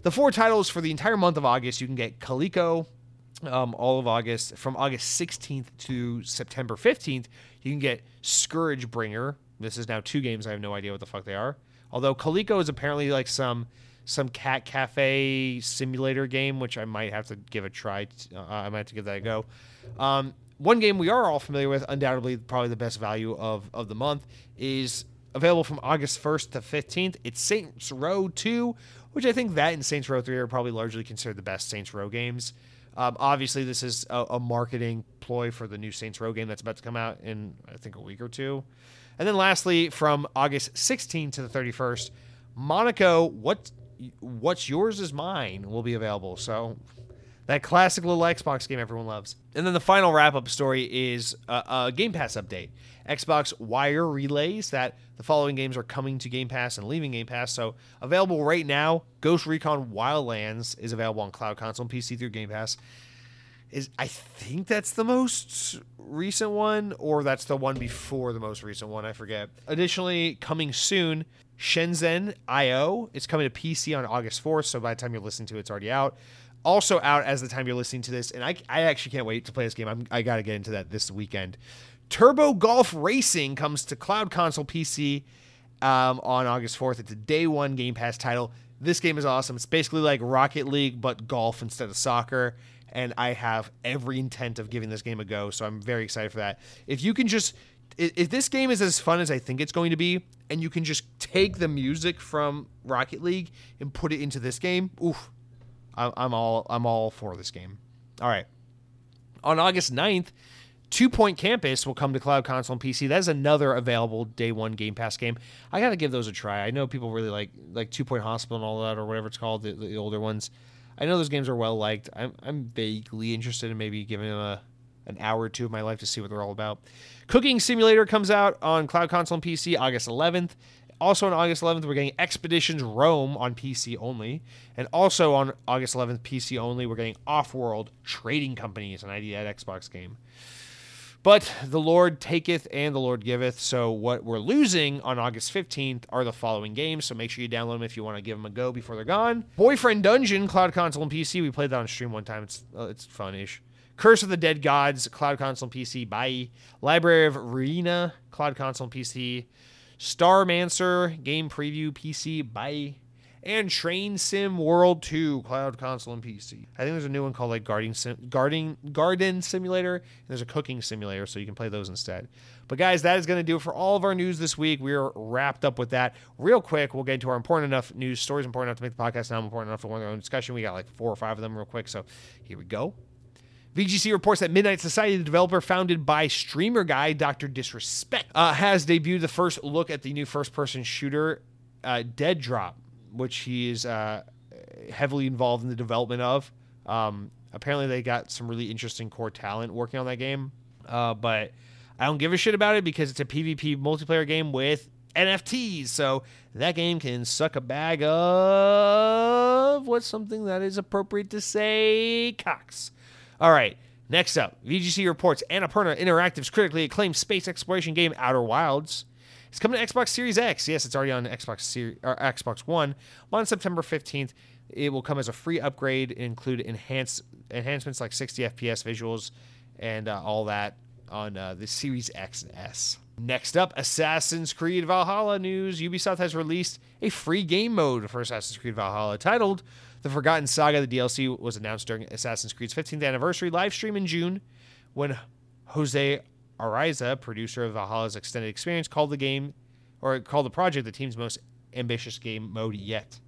The 4 titles for the entire month of August, you can get Coleco, all of August, from August 16th to September 15th, you can get Scourgebringer. This is now 2 games. I have no idea what the fuck they are. Although Coleco is apparently like some cat cafe simulator game, which I might have to give a try. I might have to give that a go. One game we are all familiar with, undoubtedly probably the best value of the month, is available from August 1st to 15th. It's Saints Row 2, which I think that and Saints Row 3 are probably largely considered the best Saints Row games. Obviously, this is a marketing ploy for the new Saints Row game that's about to come out in, I think, a week or two. And then lastly, from August 16th to the 31st, Monaco, what's yours is mine, will be available. So that classic little Xbox game everyone loves. And then the final wrap-up story is a Game Pass update. Xbox Wire relays that the following games are coming to Game Pass and leaving Game Pass. So available right now, Ghost Recon Wildlands is available on Cloud Console and PC through Game Pass. I think that's the most recent one, or that's the one before the most recent one. I forget. Additionally, coming soon, Shenzhen IO. It's coming to PC on August 4th, so by the time you're listening to it, it's already out. Also out as the time you're listening to this, and I actually can't wait to play this game. I got to get into that this weekend. Turbo Golf Racing comes to Cloud Console PC on August 4th. It's a day one Game Pass title. This game is awesome. It's basically like Rocket League, but golf instead of soccer. And I have every intent of giving this game a go, so I'm very excited for that. If this game is as fun as I think it's going to be, and you can just take the music from Rocket League and put it into this game, oof, I'm all for this game. All right. On August 9th, 2 Point Campus will come to cloud, console, and PC. That is another available day one Game Pass game. I got to give those a try. I know people really like 2 Point Hospital and all that, or whatever it's called, the older ones. I know those games are well liked. I'm vaguely interested in maybe giving them an hour or two of my life to see what they're all about. Cooking Simulator comes out on cloud, console, and PC August 11th. Also on August 11th, we're getting Expeditions Rome on PC only. And also on August 11th, PC only, we're getting Off-World Trading Companies, an ID at Xbox game. But the Lord taketh and the Lord giveth. So what we're losing on August 15th are the following games. So make sure you download them if you want to give them a go before they're gone. Boyfriend Dungeon, cloud, console, and PC. We played that on stream one time. It's fun-ish. Curse of the Dead Gods, cloud, console, and PC. Bye. Library of Ruina, cloud, console, and PC. Starmancer, game preview, PC. Bye. And Train Sim World 2, cloud, console, and PC. I think there's a new one called like Garden Simulator, and there's a Cooking Simulator, so you can play those instead. But guys, that is going to do it for all of our news this week. We are wrapped up with that. Real quick, we'll get to our important enough news stories, important enough to make the podcast now, important enough to warrant their own discussion. We got like 4 or 5 of them real quick, so here we go. VGC reports that Midnight Society, the developer founded by streamer guy Dr. Disrespect, has debuted the first look at the new first-person shooter, Dead Drop, which he is heavily involved in the development of. Apparently, they got some really interesting core talent working on that game. But I don't give a shit about it because it's a PvP multiplayer game with NFTs. So that game can suck a bag of what's something that is appropriate to say, cocks. All right. Next up, VGC reports Annapurna Interactive's critically acclaimed space exploration game Outer Wilds. It's coming to Xbox Series X. Yes, it's already on Xbox One. On September 15th, it will come as a free upgrade and include enhancements like 60 FPS visuals and all that on the Series X and S. Next up, Assassin's Creed Valhalla news. Ubisoft has released a free game mode for Assassin's Creed Valhalla titled The Forgotten Saga. The DLC was announced during Assassin's Creed's 15th anniversary live stream in June when Jose Ariza, producer of Valhalla's extended experience, called the project the team's most ambitious game mode yet.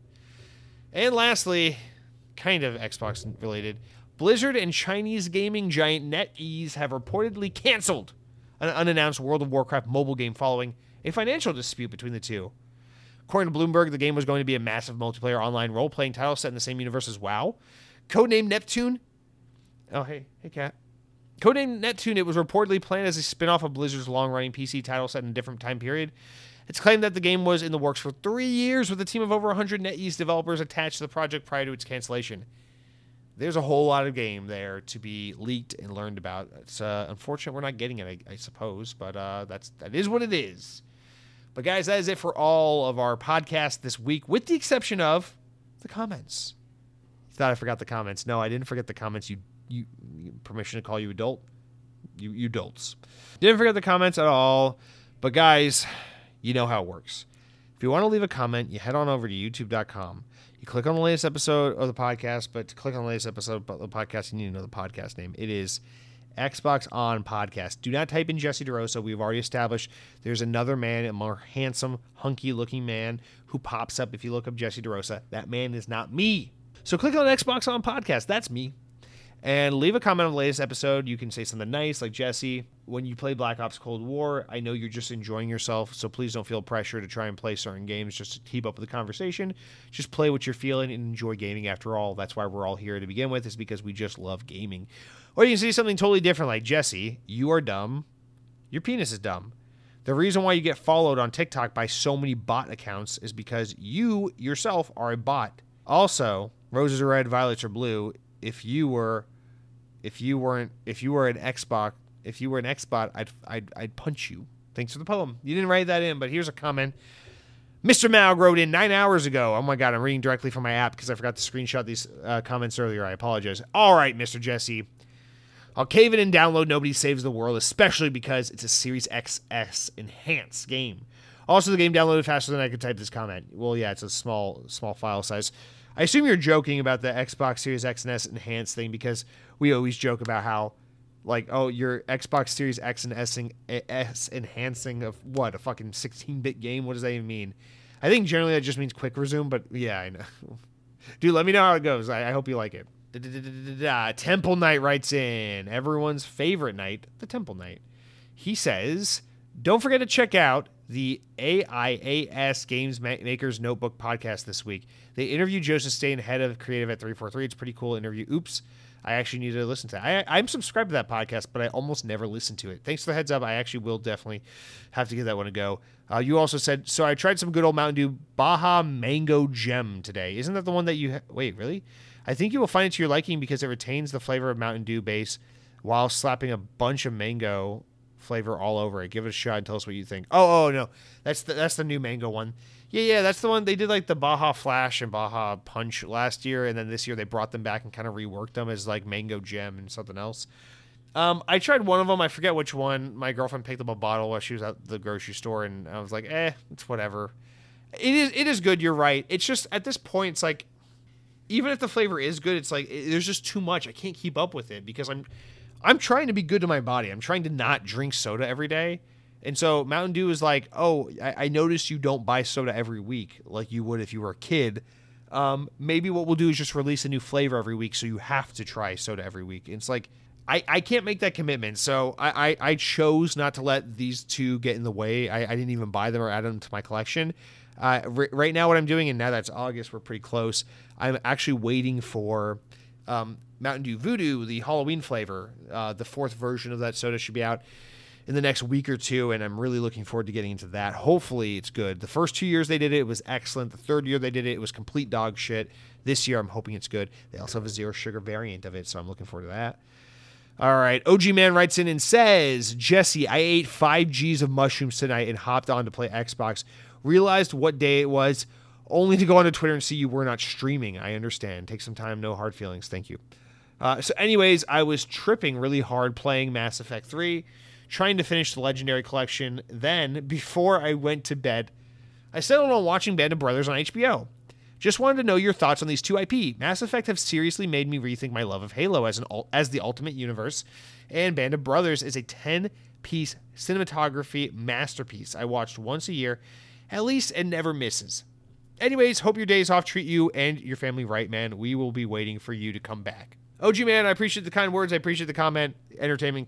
And lastly, kind of Xbox related, Blizzard and Chinese gaming giant NetEase have reportedly canceled an unannounced World of Warcraft mobile game following a financial dispute between the two. According to Bloomberg, the game was going to be a massive multiplayer online role-playing title set in the same universe as WoW. Codenamed Neptune. Oh, hey, Kat. Codenamed Neptune, it was reportedly planned as a spin-off of Blizzard's long-running PC title set in a different time period. It's claimed that the game was in the works for 3 years with a team of over 100 NetEase developers attached to the project prior to its cancellation. There's a whole lot of game there to be leaked and learned about. It's unfortunate we're not getting it, I suppose, but that is what it is. But guys, that is it for all of our podcasts this week, with the exception of the comments. You thought I forgot the comments. No, I didn't forget the comments, you permission to call you adult? You adults. Didn't forget the comments at all. But guys, you know how it works. If you want to leave a comment, you head on over to youtube.com. You click on the latest episode of the podcast, but to click on the latest episode of the podcast, you need to know the podcast name. It is Xbox On Podcast. Do not type in Jesse De Rosa. We've already established there's another man, a more handsome, hunky-looking man who pops up if you look up Jesse De Rosa. That man is not me. So click on Xbox On Podcast. That's me. And leave a comment on the latest episode. You can say something nice, like, Jesse, when you play Black Ops Cold War, I know you're just enjoying yourself, so please don't feel pressure to try and play certain games just to keep up with the conversation. Just play what you're feeling and enjoy gaming after all. That's why we're all here to begin with, is because we just love gaming. Or you can say something totally different, like, Jesse, you are dumb. Your penis is dumb. The reason why you get followed on TikTok by so many bot accounts is because you, yourself, are a bot. Also, roses are red, violets are blue. If you were an Xbox, I'd punch you. Thanks for the poem. You didn't write that in, but here's a comment. Mr. Mal wrote in 9 hours ago. Oh my God, I'm reading directly from my app because I forgot to screenshot these comments earlier. I apologize. All right, Mr. Jesse, I'll cave in and download Nobody Saves the World, especially because it's a Series XS enhanced game. Also, the game downloaded faster than I could type this comment. Well, yeah, it's a small file size. I assume you're joking about the Xbox Series X and S enhanced thing because we always joke about how, like, oh, your Xbox Series X and S enhancing of what, a fucking 16-bit game? What does that even mean? I think generally that just means quick resume, but yeah, I know. Dude, let me know how it goes. I hope you like it. Temple Knight writes in, everyone's favorite knight, the Temple Knight. He says, don't forget to check out the AIAS Games Maker's Notebook podcast this week. They interviewed Joseph Stain, head of creative at 343. It's a pretty cool interview. Oops. I actually need to listen to that. I'm subscribed to that podcast, but I almost never listen to it. Thanks for the heads up. I actually will definitely have to give that one a go. You also said, so I tried some good old Mountain Dew Baja Mango Gem today. Isn't that the one that you... Wait, really? I think you will find it to your liking because it retains the flavor of Mountain Dew base while slapping a bunch of mango flavor all over it. Give it a shot and tell us what you think. Oh no. That's the new mango one. Yeah, that's the one. They did like the Baja Flash and Baja Punch last year, and then this year they brought them back and kind of reworked them as like Mango Gem and something else. I tried one of them. I forget which one. My girlfriend picked up a bottle while she was at the grocery store, and I was like, it's whatever. It is good, you're right. It's just at this point, it's like, even if the flavor is good, it's like there's just too much. I can't keep up with it because I'm trying to be good to my body. I'm trying to not drink soda every day. And so Mountain Dew is like, I noticed you don't buy soda every week like you would if you were a kid. Maybe what we'll do is just release a new flavor every week so you have to try soda every week. And it's like, I can't make that commitment. So I chose not to let these two get in the way. I didn't even buy them or add them to my collection. Right now what I'm doing, and now that's August, we're pretty close. I'm actually waiting for... Mountain Dew Voodoo, the Halloween flavor, the fourth version of that soda should be out in the next week or two, and I'm really looking forward to getting into that. Hopefully it's good. The first 2 years they did it, it was excellent. The third year they did it, it was complete dog shit. This year I'm hoping it's good. They also have a zero sugar variant of it, so I'm looking forward to that. All right, OG Man writes in and says, Jesse, I ate 5 G's of mushrooms tonight and hopped on to play Xbox. Realized what day it was, only to go onto Twitter and see you were not streaming. I understand. Take some time, no hard feelings. Thank you. So anyways, I was tripping really hard playing Mass Effect 3, trying to finish the Legendary Collection. Then, before I went to bed, I settled on watching Band of Brothers on HBO. Just wanted to know your thoughts on these two IP. Mass Effect have seriously made me rethink my love of Halo as the ultimate universe, and Band of Brothers is a 10-piece cinematography masterpiece I watched once a year, at least, and never misses. Anyways, hope your days off treat you and your family right, man. We will be waiting for you to come back. OG Man, I appreciate the kind words. I appreciate the comment, entertaining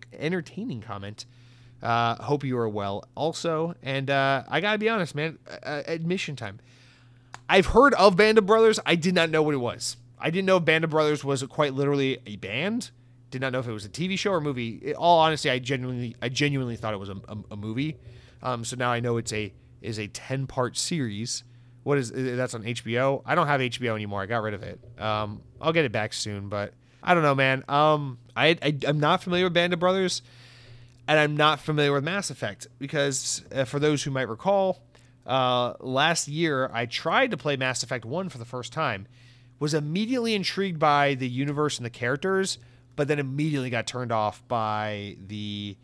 comment. Hope you are well also. And I got to be honest, man, admission time. I've heard of Band of Brothers. I did not know what it was. I didn't know Band of Brothers was quite literally a band. Did not know if it was a TV show or movie. In all honesty, I genuinely thought it was a movie. So now I know it's a 10-part series. What is that's on HBO? I don't have HBO anymore. I got rid of it. I'll get it back soon, but I don't know, man. I'm not familiar with Band of Brothers, and I'm not familiar with Mass Effect because for those who might recall, last year I tried to play Mass Effect 1 for the first time, was immediately intrigued by the universe and the characters, but then immediately got turned off by the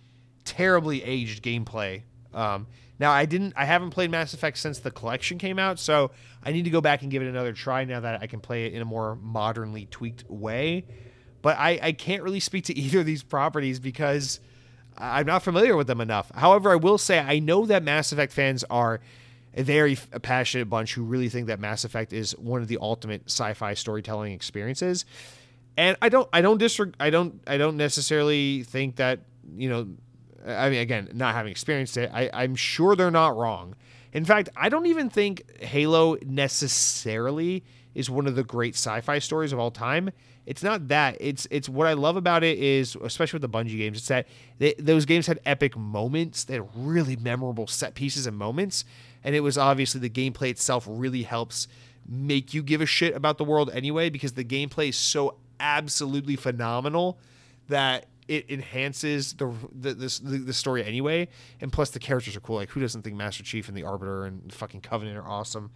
terribly aged gameplay. Now, I haven't played Mass Effect since the collection came out, so I need to go back and give it another try now that I can play it in a more modernly tweaked way. But I can't really speak to either of these properties because I'm not familiar with them enough. However, I will say I know that Mass Effect fans are a very passionate bunch who really think that Mass Effect is one of the ultimate sci-fi storytelling experiences. And I don't necessarily think that, you know, I mean, again, not having experienced it, I'm sure they're not wrong. In fact, I don't even think Halo necessarily is one of the great sci-fi stories of all time. It's not that. It's what I love about it is, especially with the Bungie games, it's that those games had epic moments. They had really memorable set pieces and moments. And it was obviously the gameplay itself really helps make you give a shit about the world anyway, because the gameplay is so absolutely phenomenal that it enhances the story anyway, and plus the characters are cool. Like, who doesn't think Master Chief and the Arbiter and the fucking Covenant are awesome?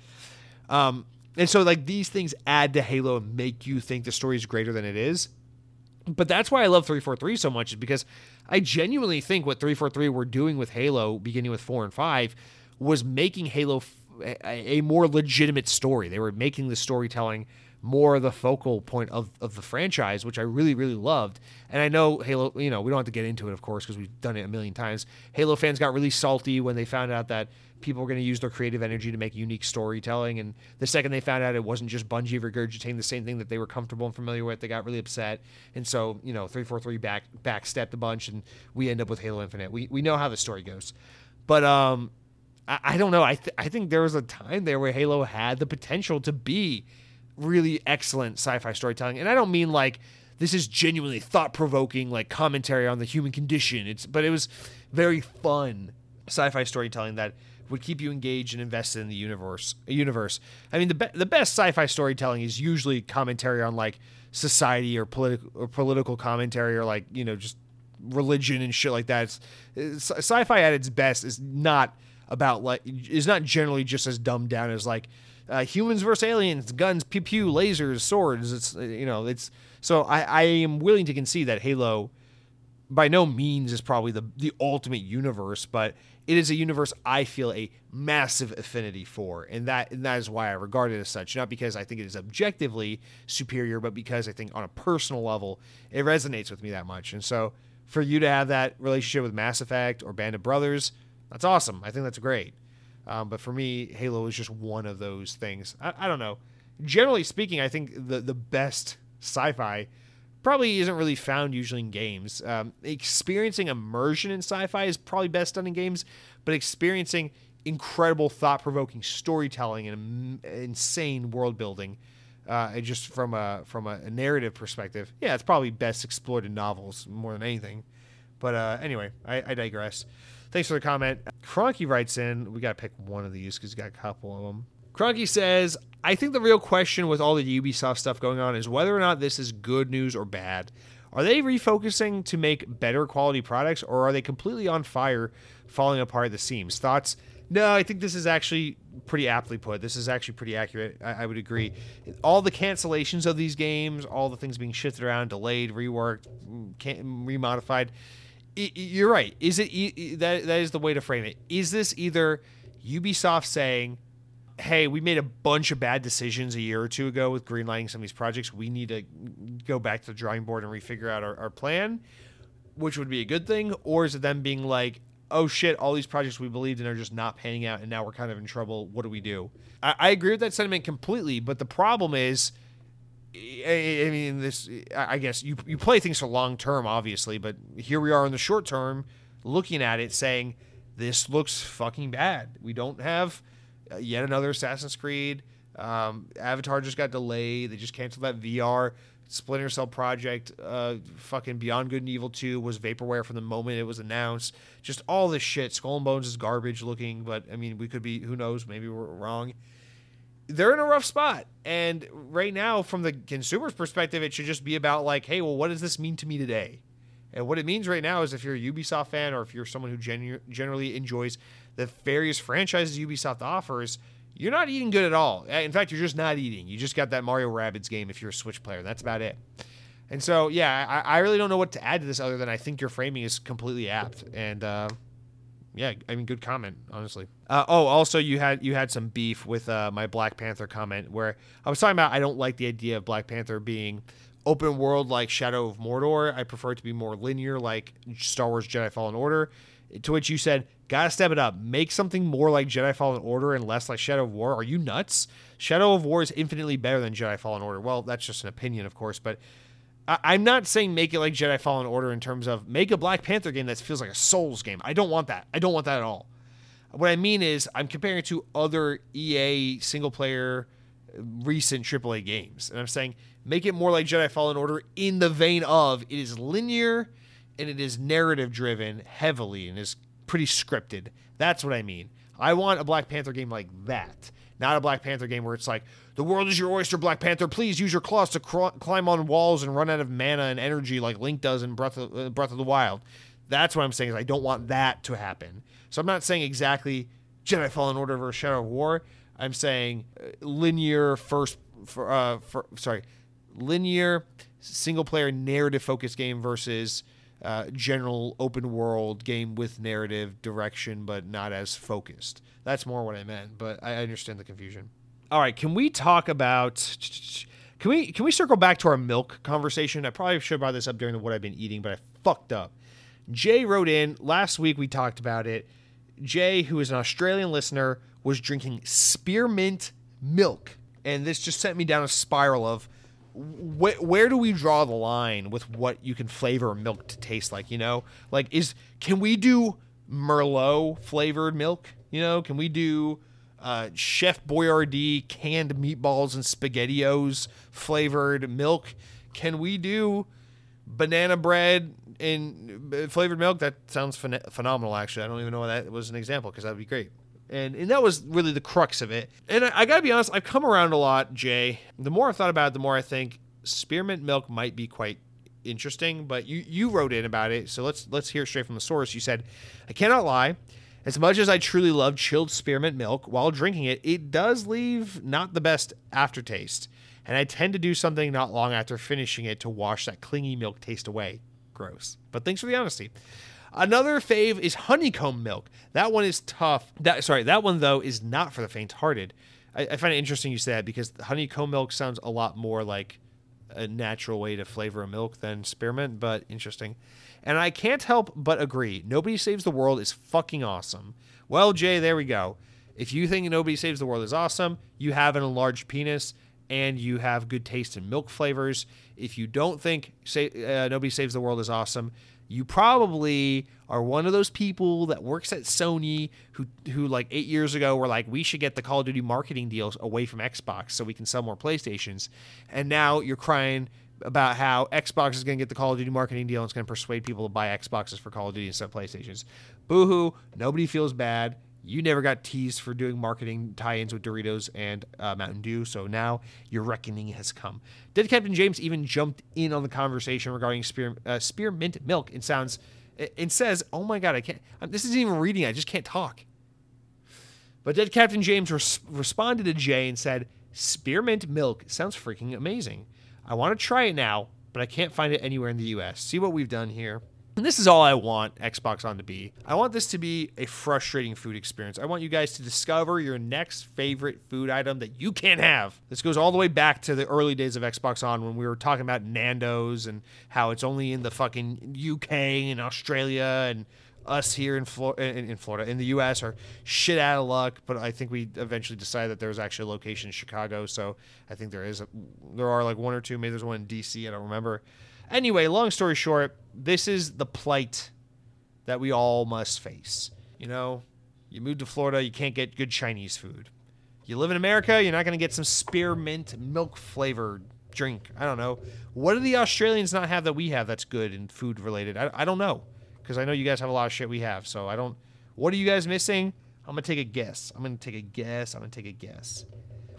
And so, like, these things add to Halo and make you think the story is greater than it is. But that's why I love 343 so much, is because I genuinely think what 343 were doing with Halo, beginning with 4 and 5, was making Halo a more legitimate story. They were making the storytelling more the focal point of the franchise, which I really, really loved. And I know Halo, you know, we don't have to get into it, of course, because we've done it a million times. Halo fans got really salty when they found out that people were going to use their creative energy to make unique storytelling. And the second they found out it wasn't just Bungie regurgitating the same thing that they were comfortable and familiar with, they got really upset. And so, you know, 343 backstepped a bunch, and we end up with Halo Infinite. We know how the story goes. But I don't know. I think there was a time there where Halo had the potential to be really excellent sci-fi storytelling. And I don't mean like this is genuinely thought-provoking, like commentary on the human condition. But it was very fun sci-fi storytelling that would keep you engaged and invested in the universe. I mean, the best sci-fi storytelling is usually commentary on like society or political commentary or like, you know, just religion and shit like that. Sci-fi at its best is not about like, is not generally just as dumbed down as like humans versus aliens, guns, pew pew, lasers, swords. It's, you know, it's, so I am willing to concede that Halo by no means is probably the ultimate universe, but it is a universe I feel a massive affinity for, and that is why I regard it as such. Not because I think it is objectively superior, but because I think on a personal level it resonates with me that much. And so for you to have that relationship with Mass Effect or Band of Brothers, that's awesome. I think that's great. But for me, Halo is just one of those things. I don't know. Generally speaking, I think the best sci-fi probably isn't really found usually in games. Experiencing immersion in sci-fi is probably best done in games, but experiencing incredible thought-provoking storytelling and insane world building, just from a narrative perspective, yeah, it's probably best explored in novels more than anything. But anyway, I digress. Thanks for the comment. Cronky writes in, we got to pick one of these because he's got a couple of them. Cronky says, I think the real question with all the Ubisoft stuff going on is whether or not this is good news or bad. Are they refocusing to make better quality products, or are they completely on fire, falling apart at the seams? Thoughts? No, I think this is actually pretty aptly put. This is actually pretty accurate. I would agree. All the cancellations of these games, all the things being shifted around, delayed, reworked, remodified. You're right. Is it that is the way to frame it? Is this either Ubisoft saying, hey, we made a bunch of bad decisions a year or two ago with greenlighting some of these projects. We need to go back to the drawing board and refigure out our plan, which would be a good thing. Or is it them being like, oh shit, all these projects we believed in are just not panning out and now we're kind of in trouble. What do we do? I agree with that sentiment completely, but the problem is, I mean, this, I guess you play things for long term, obviously, but here we are in the short term looking at it saying, this looks fucking bad. We don't have yet another Assassin's Creed. Avatar just got delayed. They just canceled that VR. Splinter Cell Project, fucking Beyond Good and Evil 2 was vaporware from the moment it was announced. Just all this shit. Skull and Bones is garbage looking, but I mean, we could be, who knows, maybe we're wrong. They're in a rough spot. And right now, from the consumer's perspective, it should just be about like, hey, well, what does this mean to me today? And what it means right now is if you're a Ubisoft fan or if you're someone who generally enjoys the various franchises Ubisoft offers, you're not eating good at all. In fact, you're just not eating. You just got that Mario Rabbids game if you're a Switch player. That's about it. And so, yeah, I really don't know what to add to this other than I think your framing is completely apt. And, yeah, I mean, good comment, honestly. Also, you had some beef with my Black Panther comment where I was talking about I don't like the idea of Black Panther being open world like Shadow of Mordor. I prefer it to be more linear like Star Wars Jedi Fallen Order. To which you said, gotta step it up. Make something more like Jedi Fallen Order and less like Shadow of War. Are you nuts? Shadow of War is infinitely better than Jedi Fallen Order. Well, that's just an opinion, of course, but I'm not saying make it like Jedi Fallen Order in terms of make a Black Panther game that feels like a Souls game. I don't want that. I don't want that at all. What I mean is I'm comparing it to other EA single-player recent AAA games, and I'm saying make it more like Jedi Fallen Order in the vein of it is linear and it is narrative-driven heavily and is pretty scripted. That's what I mean. I want a Black Panther game like that. Not a Black Panther game where it's like, the world is your oyster, Black Panther. Please use your claws to climb on walls and run out of mana and energy like Link does in Breath of the Wild. That's what I'm saying is I don't want that to happen. So I'm not saying exactly Jedi Fallen Order versus Shadow of War. I'm saying linear single-player narrative-focused game versus general open-world game with narrative direction but not as focused. That's more what I meant, but I understand the confusion. All right, can we talk about Can we circle back to our milk conversation? I probably should have brought this up during the what I've been eating, but I fucked up. Jay wrote in. Last week we talked about it. Jay, who is an Australian listener, was drinking spearmint milk. And this just sent me down a spiral of where do we draw the line with what you can flavor milk to taste like, you know? Like, can we do Merlot flavored milk? You know, can we do Chef Boyardee canned meatballs and SpaghettiOs flavored milk? Can we do banana bread and flavored milk? That sounds phenomenal, actually. I don't even know why that was an example, because that would be great. And that was really the crux of it. And I got to be honest, I've come around a lot, Jay. The more I've thought about it, the more I think spearmint milk might be quite interesting. But you wrote in about it, so let's hear straight from the source. You said, I cannot lie. As much as I truly love chilled spearmint milk, while drinking it, it does leave not the best aftertaste. And I tend to do something not long after finishing it to wash that clingy milk taste away. Gross. But thanks for the honesty. Another fave is honeycomb milk. That one is tough. That one, though, is not for the faint-hearted. I find it interesting you say that, because honeycomb milk sounds a lot more like a natural way to flavor a milk than spearmint, but interesting. And I can't help but agree. Nobody Saves the World is fucking awesome. Well, Jay, there we go. If you think Nobody Saves the World is awesome, you have an enlarged penis and you have good taste in milk flavors. If you don't think Nobody Saves the World is awesome, you probably are one of those people that works at Sony who like 8 years ago were like, we should get the Call of Duty marketing deals away from Xbox so we can sell more PlayStations. And now you're crying about how Xbox is going to get the Call of Duty marketing deal and it's going to persuade people to buy Xboxes for Call of Duty instead of PlayStations. Boo-hoo. Nobody feels bad. You never got teased for doing marketing tie-ins with Doritos and Mountain Dew, so now your reckoning has come. Dead Captain James even jumped in on the conversation regarding spearmint milk and says, oh my God, I can't. This isn't even reading. I just can't talk. But Dead Captain James responded to Jay and said, spearmint milk sounds freaking amazing. I want to try it now, but I can't find it anywhere in the U.S. See what we've done here? And this is all I want Xbox On to be. I want this to be a frustrating food experience. I want you guys to discover your next favorite food item that you can't have. This goes all the way back to the early days of Xbox On when we were talking about Nando's and how it's only in the fucking UK and Australia, and us here in Florida, in the U.S. are shit out of luck. But I think we eventually decided that there was actually a location in Chicago. So I think there are like one or two. Maybe there's one in D.C. I don't remember. Anyway, long story short, this is the plight that we all must face. You know, you move to Florida, you can't get good Chinese food. You live in America, you're not going to get some spearmint milk-flavored drink. I don't know. What do the Australians not have that we have that's good and food-related? I don't know, because I know you guys have a lot of shit we have, so I don't... What are you guys missing? I'm going to take a guess.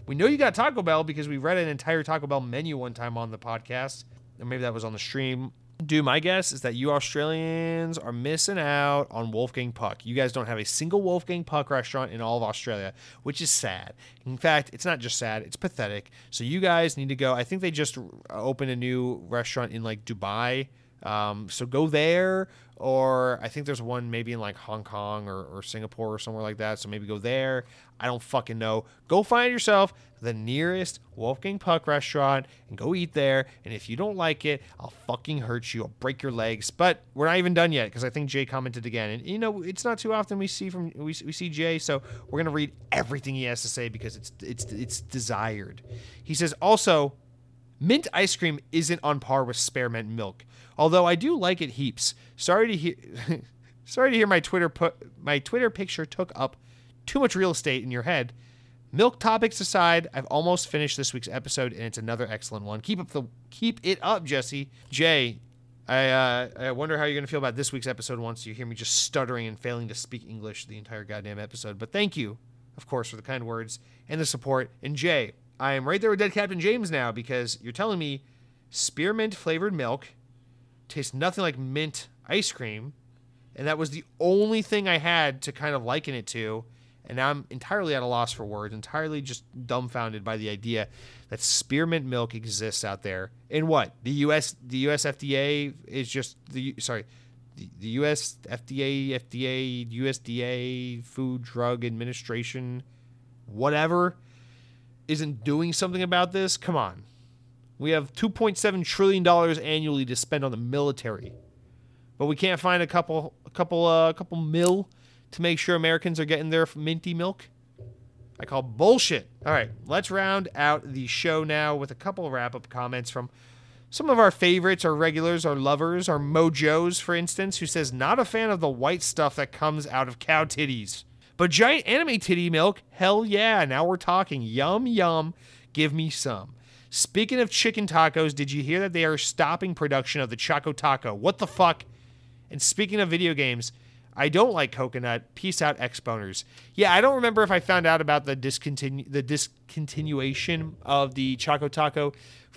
We know you got Taco Bell because we read an entire Taco Bell menu one time on the podcast. Or maybe that was on the stream. Dude, my guess is that you Australians are missing out on Wolfgang Puck. You guys don't have a single Wolfgang Puck restaurant in all of Australia, which is sad. In fact, it's not just sad, it's pathetic. So you guys need to go. I think they just opened a new restaurant in like Dubai. So go there, or I think there's one maybe in like Hong Kong or Singapore or somewhere like that. So maybe go there. I don't fucking know. Go find yourself the nearest Wolfgang Puck restaurant and go eat there. And if you don't like it, I'll fucking hurt you. I'll break your legs. But we're not even done yet, because I think Jay commented again. And you know, it's not too often we see Jay, so we're gonna read everything he has to say because it's desired. He says also, mint ice cream isn't on par with spearmint milk, although I do like it heaps. Sorry to hear my Twitter picture took up too much real estate in your head. Milk topics aside, I've almost finished this week's episode, and it's another excellent one. Keep it up, Jesse. Jay, I wonder how you're gonna feel about this week's episode once you hear me just stuttering and failing to speak English the entire goddamn episode. But thank you, of course, for the kind words and the support. And Jay, I am right there with Dead Captain James now, because you're telling me spearmint-flavored milk tastes nothing like mint ice cream, and that was the only thing I had to kind of liken it to, and now I'm entirely at a loss for words, entirely just dumbfounded by the idea that spearmint milk exists out there. And what? The U.S. FDA, USDA, Food Drug Administration, whatever, isn't doing something about this? Come on. We have $2.7 trillion annually to spend on the military, but we can't find a couple mil to make sure Americans are getting their minty milk. I call bullshit. All right, let's round out the show now with a couple wrap-up comments from some of our favorites, our regulars, our lovers, our mojos, for instance, who says, not a fan of the white stuff that comes out of cow titties, but giant anime titty milk, hell yeah, now we're talking. Yum, yum, give me some. Speaking of chicken tacos, did you hear that they are stopping production of the Choco Taco? What the fuck? And speaking of video games, I don't like coconut. Peace out, X-Boners. Yeah, I don't remember if I found out about the discontinuation of the Choco Taco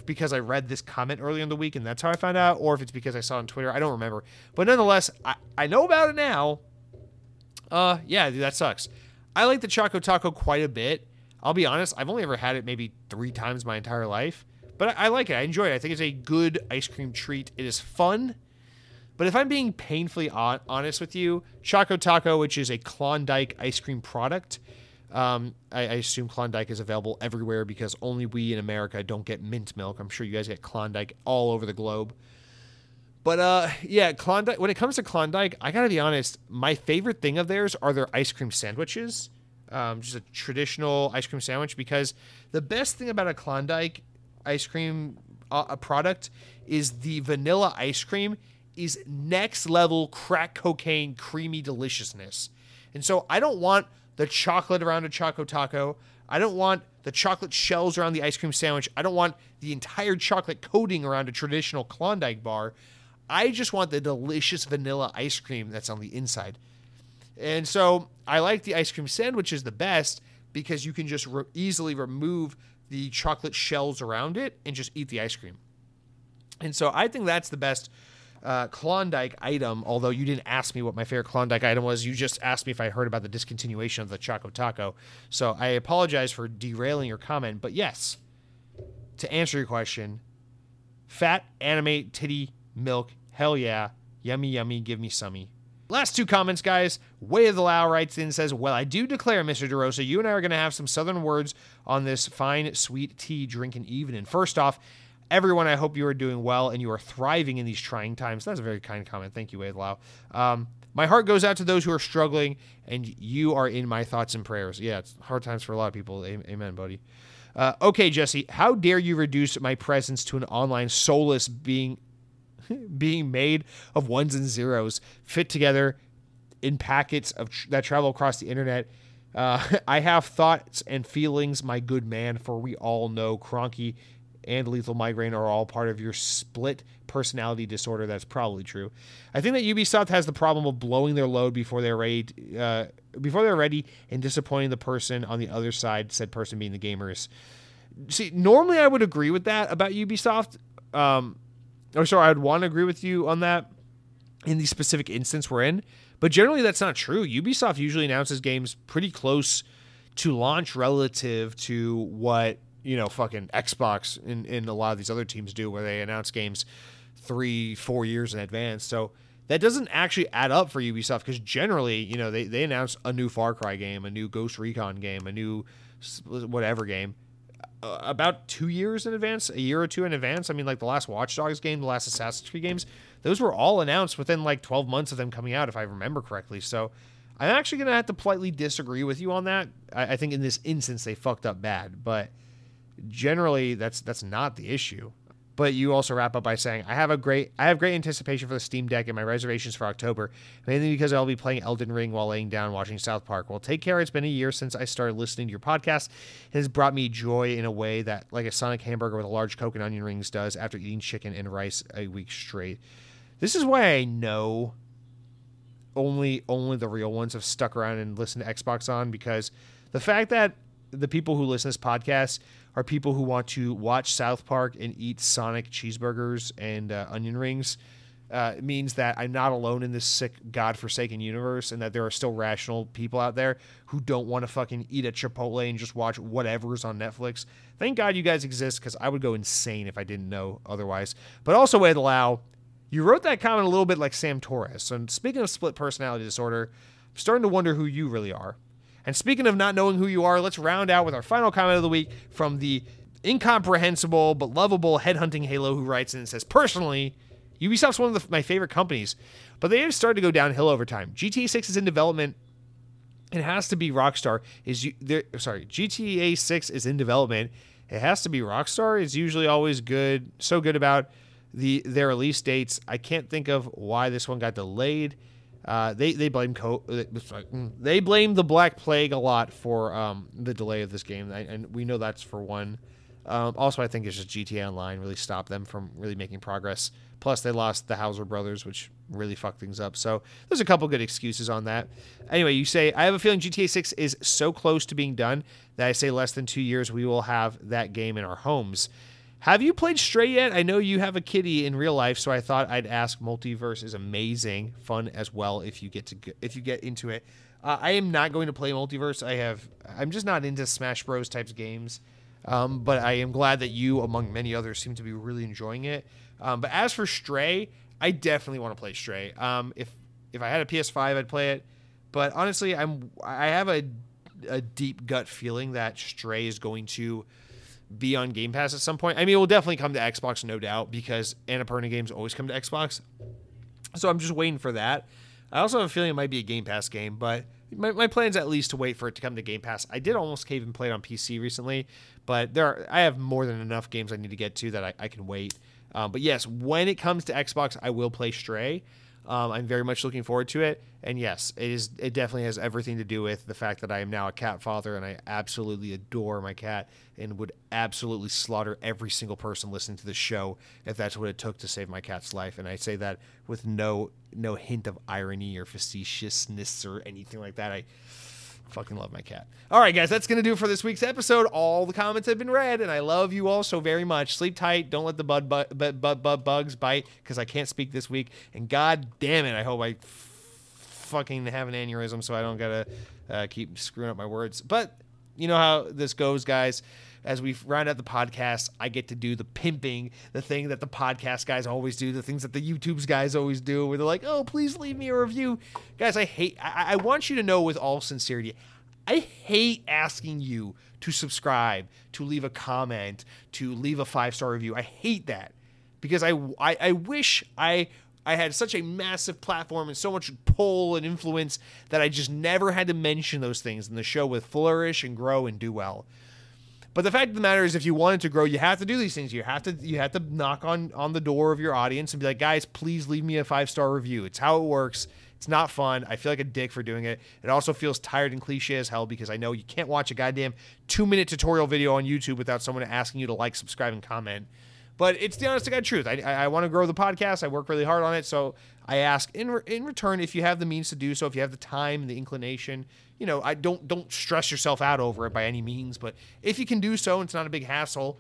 because I read this comment earlier in the week, and that's how I found out, or if it's because I saw it on Twitter. I don't remember. But nonetheless, I know about it now. Yeah, dude, that sucks. I like the Choco Taco quite a bit. I'll be honest, I've only ever had it maybe 3 times my entire life. But I like it. I enjoy it. I think it's a good ice cream treat. It is fun. But if I'm being painfully honest with you, Choco Taco, which is a Klondike ice cream product, I assume Klondike is available everywhere because only we in America don't get mint milk. I'm sure you guys get Klondike all over the globe. But yeah, Klondike. When it comes to Klondike, I gotta be honest, my favorite thing of theirs are their ice cream sandwiches, just a traditional ice cream sandwich. Because the best thing about a Klondike ice cream product is the vanilla ice cream is next level crack cocaine creamy deliciousness. And so I don't want the chocolate around a Choco Taco. I don't want the chocolate shells around the ice cream sandwich. I don't want the entire chocolate coating around a traditional Klondike bar. I just want the delicious vanilla ice cream that's on the inside. And so I like the ice cream sandwiches the best because you can just easily remove the chocolate shells around it and just eat the ice cream. And so I think that's the best Klondike item, although you didn't ask me what my favorite Klondike item was. You just asked me if I heard about the discontinuation of the Choco Taco. So I apologize for derailing your comment, but yes, to answer your question, fat anime titty milk, hell yeah, yummy yummy, give me summy. Last 2 comments, guys. Way of the Lao writes in and says, well, I do declare, Mr. De Rosa, you and I are going to have some southern words on this fine sweet tea drinking evening. First off, everyone, I hope you are doing well and you are thriving in these trying times. That's a very kind comment. Thank you, Wade Lau. My heart goes out to those who are struggling, and you are in my thoughts and prayers. Yeah, it's hard times for a lot of people. Amen, buddy. Okay, Jesse, how dare you reduce my presence to an online soulless being made of ones and zeros fit together in packets of that travel across the internet? I have thoughts and feelings, my good man, for we all know Cronky and lethal migraine are all part of your split personality disorder. That's probably true. I think that Ubisoft has the problem of blowing their load before they're ready, and disappointing the person on the other side, said person being the gamers. See, normally I would agree with that about Ubisoft. I would want to agree with you on that in the specific instance we're in. But generally that's not true. Ubisoft usually announces games pretty close to launch relative to what fucking Xbox and a lot of these other teams do, where they announce games 3-4 years in advance. So that doesn't actually add up for Ubisoft, because generally, they announce a new Far Cry game, a new Ghost Recon game, a new whatever game about 2 years in advance, a year or two in advance. I mean, like the last Watch Dogs game, the last Assassin's Creed games, those were all announced within like 12 months of them coming out, if I remember correctly. So I'm actually going to have to politely disagree with you on that. I think in this instance, they fucked up bad, but generally that's not the issue. But you also wrap up by saying, I have great anticipation for the Steam Deck and my reservations for October, mainly because I'll be playing Elden Ring while laying down watching South Park. Well, take care. It's been a year since I started listening to your podcast. It has brought me joy in a way that like a Sonic hamburger with a large Coke and onion rings does after eating chicken and rice a week straight. This is why I know only the real ones have stuck around and listened to Xbox On, because the fact that the people who listen to this podcast are people who want to watch South Park and eat Sonic cheeseburgers and onion rings. It means that I'm not alone in this sick, godforsaken universe, and that there are still rational people out there who don't want to fucking eat at Chipotle and just watch whatever's on Netflix. Thank God you guys exist, because I would go insane if I didn't know otherwise. But also, Wade Lau, you wrote that comment a little bit like Sam Torres. So speaking of split personality disorder, I'm starting to wonder who you really are. And speaking of not knowing who you are, let's round out with our final comment of the week from the incomprehensible but lovable headhunting Halo, who writes in and says, personally, Ubisoft's one of my favorite companies, but they have started to go downhill over time. GTA 6 is in development. It has to be Rockstar. GTA 6 is in development. It has to be Rockstar. It's usually always good, so good about their release dates. I can't think of why this one got delayed. They blame the Black Plague a lot for the delay of this game, and we know that's for one. Also, I think it's just GTA Online really stopped them from really making progress. Plus, they lost the Hauser brothers, which really fucked things up. So there's a couple good excuses on that. Anyway, you say, I have a feeling GTA 6 is so close to being done that I say less than 2 years, we will have that game in our homes. Have you played Stray yet? I know you have a kitty in real life, so I thought I'd ask. Multiverse is amazing, fun as well if you get into it. I am not going to play Multiverse. I'm just not into Smash Bros. Types of games. But I am glad that you, among many others, seem to be really enjoying it. But as for Stray, I definitely want to play Stray. If I had a PS5, I'd play it. But honestly, I have a deep gut feeling that Stray is going to be on Game Pass at some point. I mean, it will definitely come to Xbox, no doubt, because Annapurna games always come to Xbox. So I'm just waiting for that. I also have a feeling it might be a Game Pass game, but my plan's at least to wait for it to come to Game Pass. I did almost cave and play it on PC recently, but I have more than enough games I need to get to that I can wait. But yes, when it comes to Xbox, I will play Stray. I'm very much looking forward to it. And yes, it definitely has everything to do with the fact that I am now a cat father, and I absolutely adore my cat and would absolutely slaughter every single person listening to this show if that's what it took to save my cat's life. And I say that with no hint of irony or facetiousness or anything like that. I fucking love my cat. All right, guys, that's going to do it for this week's episode. All the comments have been read, and I love you all so very much. Sleep tight. Don't let the bugs bite, because I can't speak this week. And God damn it, I hope I fucking have an aneurysm so I don't got to keep screwing up my words. But you know how this goes, guys. As we round out the podcast, I get to do the pimping, the thing that the podcast guys always do, the things that the YouTube's guys always do, where they're like, oh, please leave me a review. Guys, I want you to know with all sincerity, I hate asking you to subscribe, to leave a comment, to leave a 5-star review. I hate that, because I wish I had such a massive platform and so much pull and influence that I just never had to mention those things, and the show would flourish and grow and do well. But the fact of the matter is, if you wanted to grow, you have to do these things. You have to knock on the door of your audience and be like, guys, please leave me a 5-star review. It's how it works. It's not fun. I feel like a dick for doing it. It also feels tired and cliche as hell, because I know you can't watch a goddamn 2-minute tutorial video on YouTube without someone asking you to like, subscribe, and comment. But it's the honest to God truth. I want to grow the podcast. I work really hard on it. So I ask in return, if you have the means to do so, if you have the time, the inclination, you know, I don't stress yourself out over it by any means. But if you can do so, and it's not a big hassle,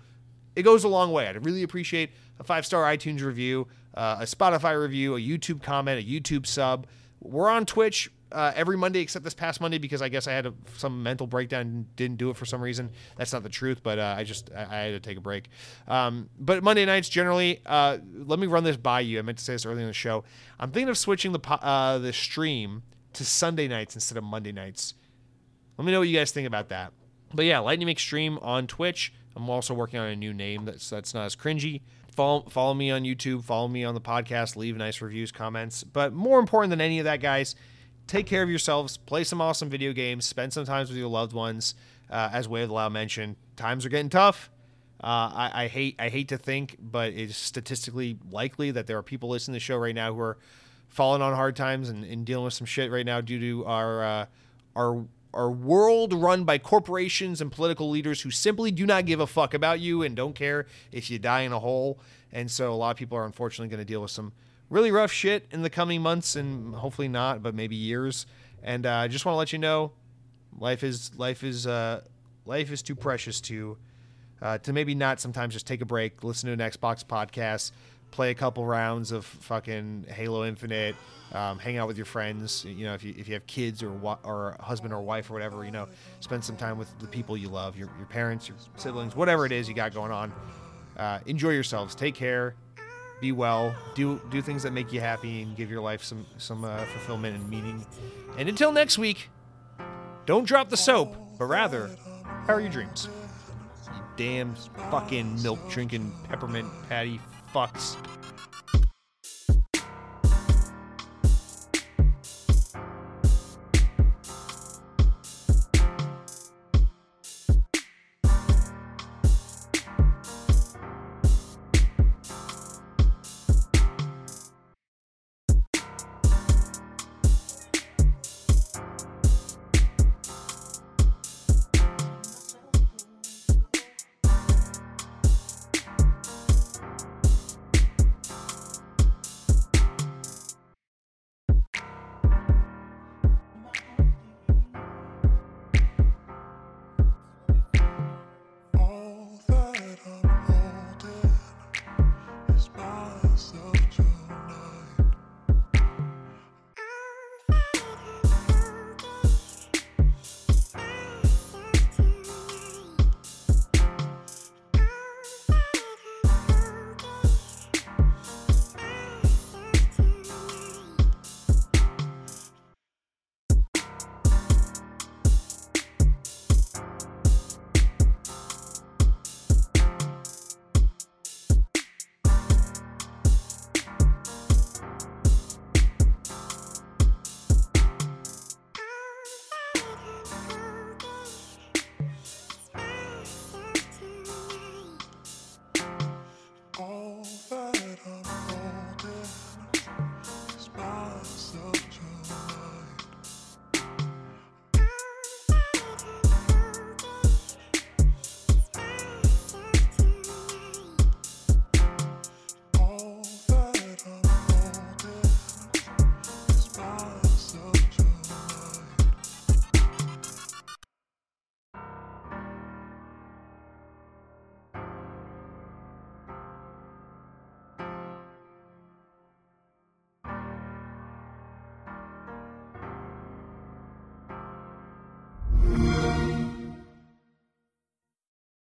it goes a long way. I'd really appreciate a 5-star iTunes review, a Spotify review, a YouTube comment, a YouTube sub. We're on Twitch every Monday except this past Monday, because I guess I had some mental breakdown and didn't do it for some reason. That's not the truth, but I had to take a break. But Monday nights generally, let me run this by you. I meant to say this earlier in the show. I'm thinking of switching the stream to Sunday nights instead of Monday nights. Let me know what you guys think about that. But yeah, Lightning Mix stream on Twitch. I'm also working on a new name that's not as cringy. Follow me on YouTube. Follow me on the podcast. Leave nice reviews, comments. But more important than any of that, guys, take care of yourselves, play some awesome video games, spend some time with your loved ones. As Wave Lau mentioned, times are getting tough. I hate to think, but it's statistically likely that there are people listening to the show right now who are falling on hard times and dealing with some shit right now due to our world run by corporations and political leaders who simply do not give a fuck about you and don't care if you die in a hole. And so a lot of people are unfortunately going to deal with some really rough shit in the coming months, and hopefully not, but maybe years. And I just want to let you know, life is too precious to maybe not sometimes just take a break, listen to an Xbox podcast, play a couple rounds of fucking Halo Infinite, hang out with your friends. You know, if you have kids or a husband or wife or whatever, you know, spend some time with the people you love, your parents, your siblings, whatever it is you got going on. Enjoy yourselves. Take care. Be well. Do things that make you happy and give your life some fulfillment and meaning. And until next week, don't drop the soap, but rather, power your dreams. damn fucking milk-drinking peppermint patty fucks.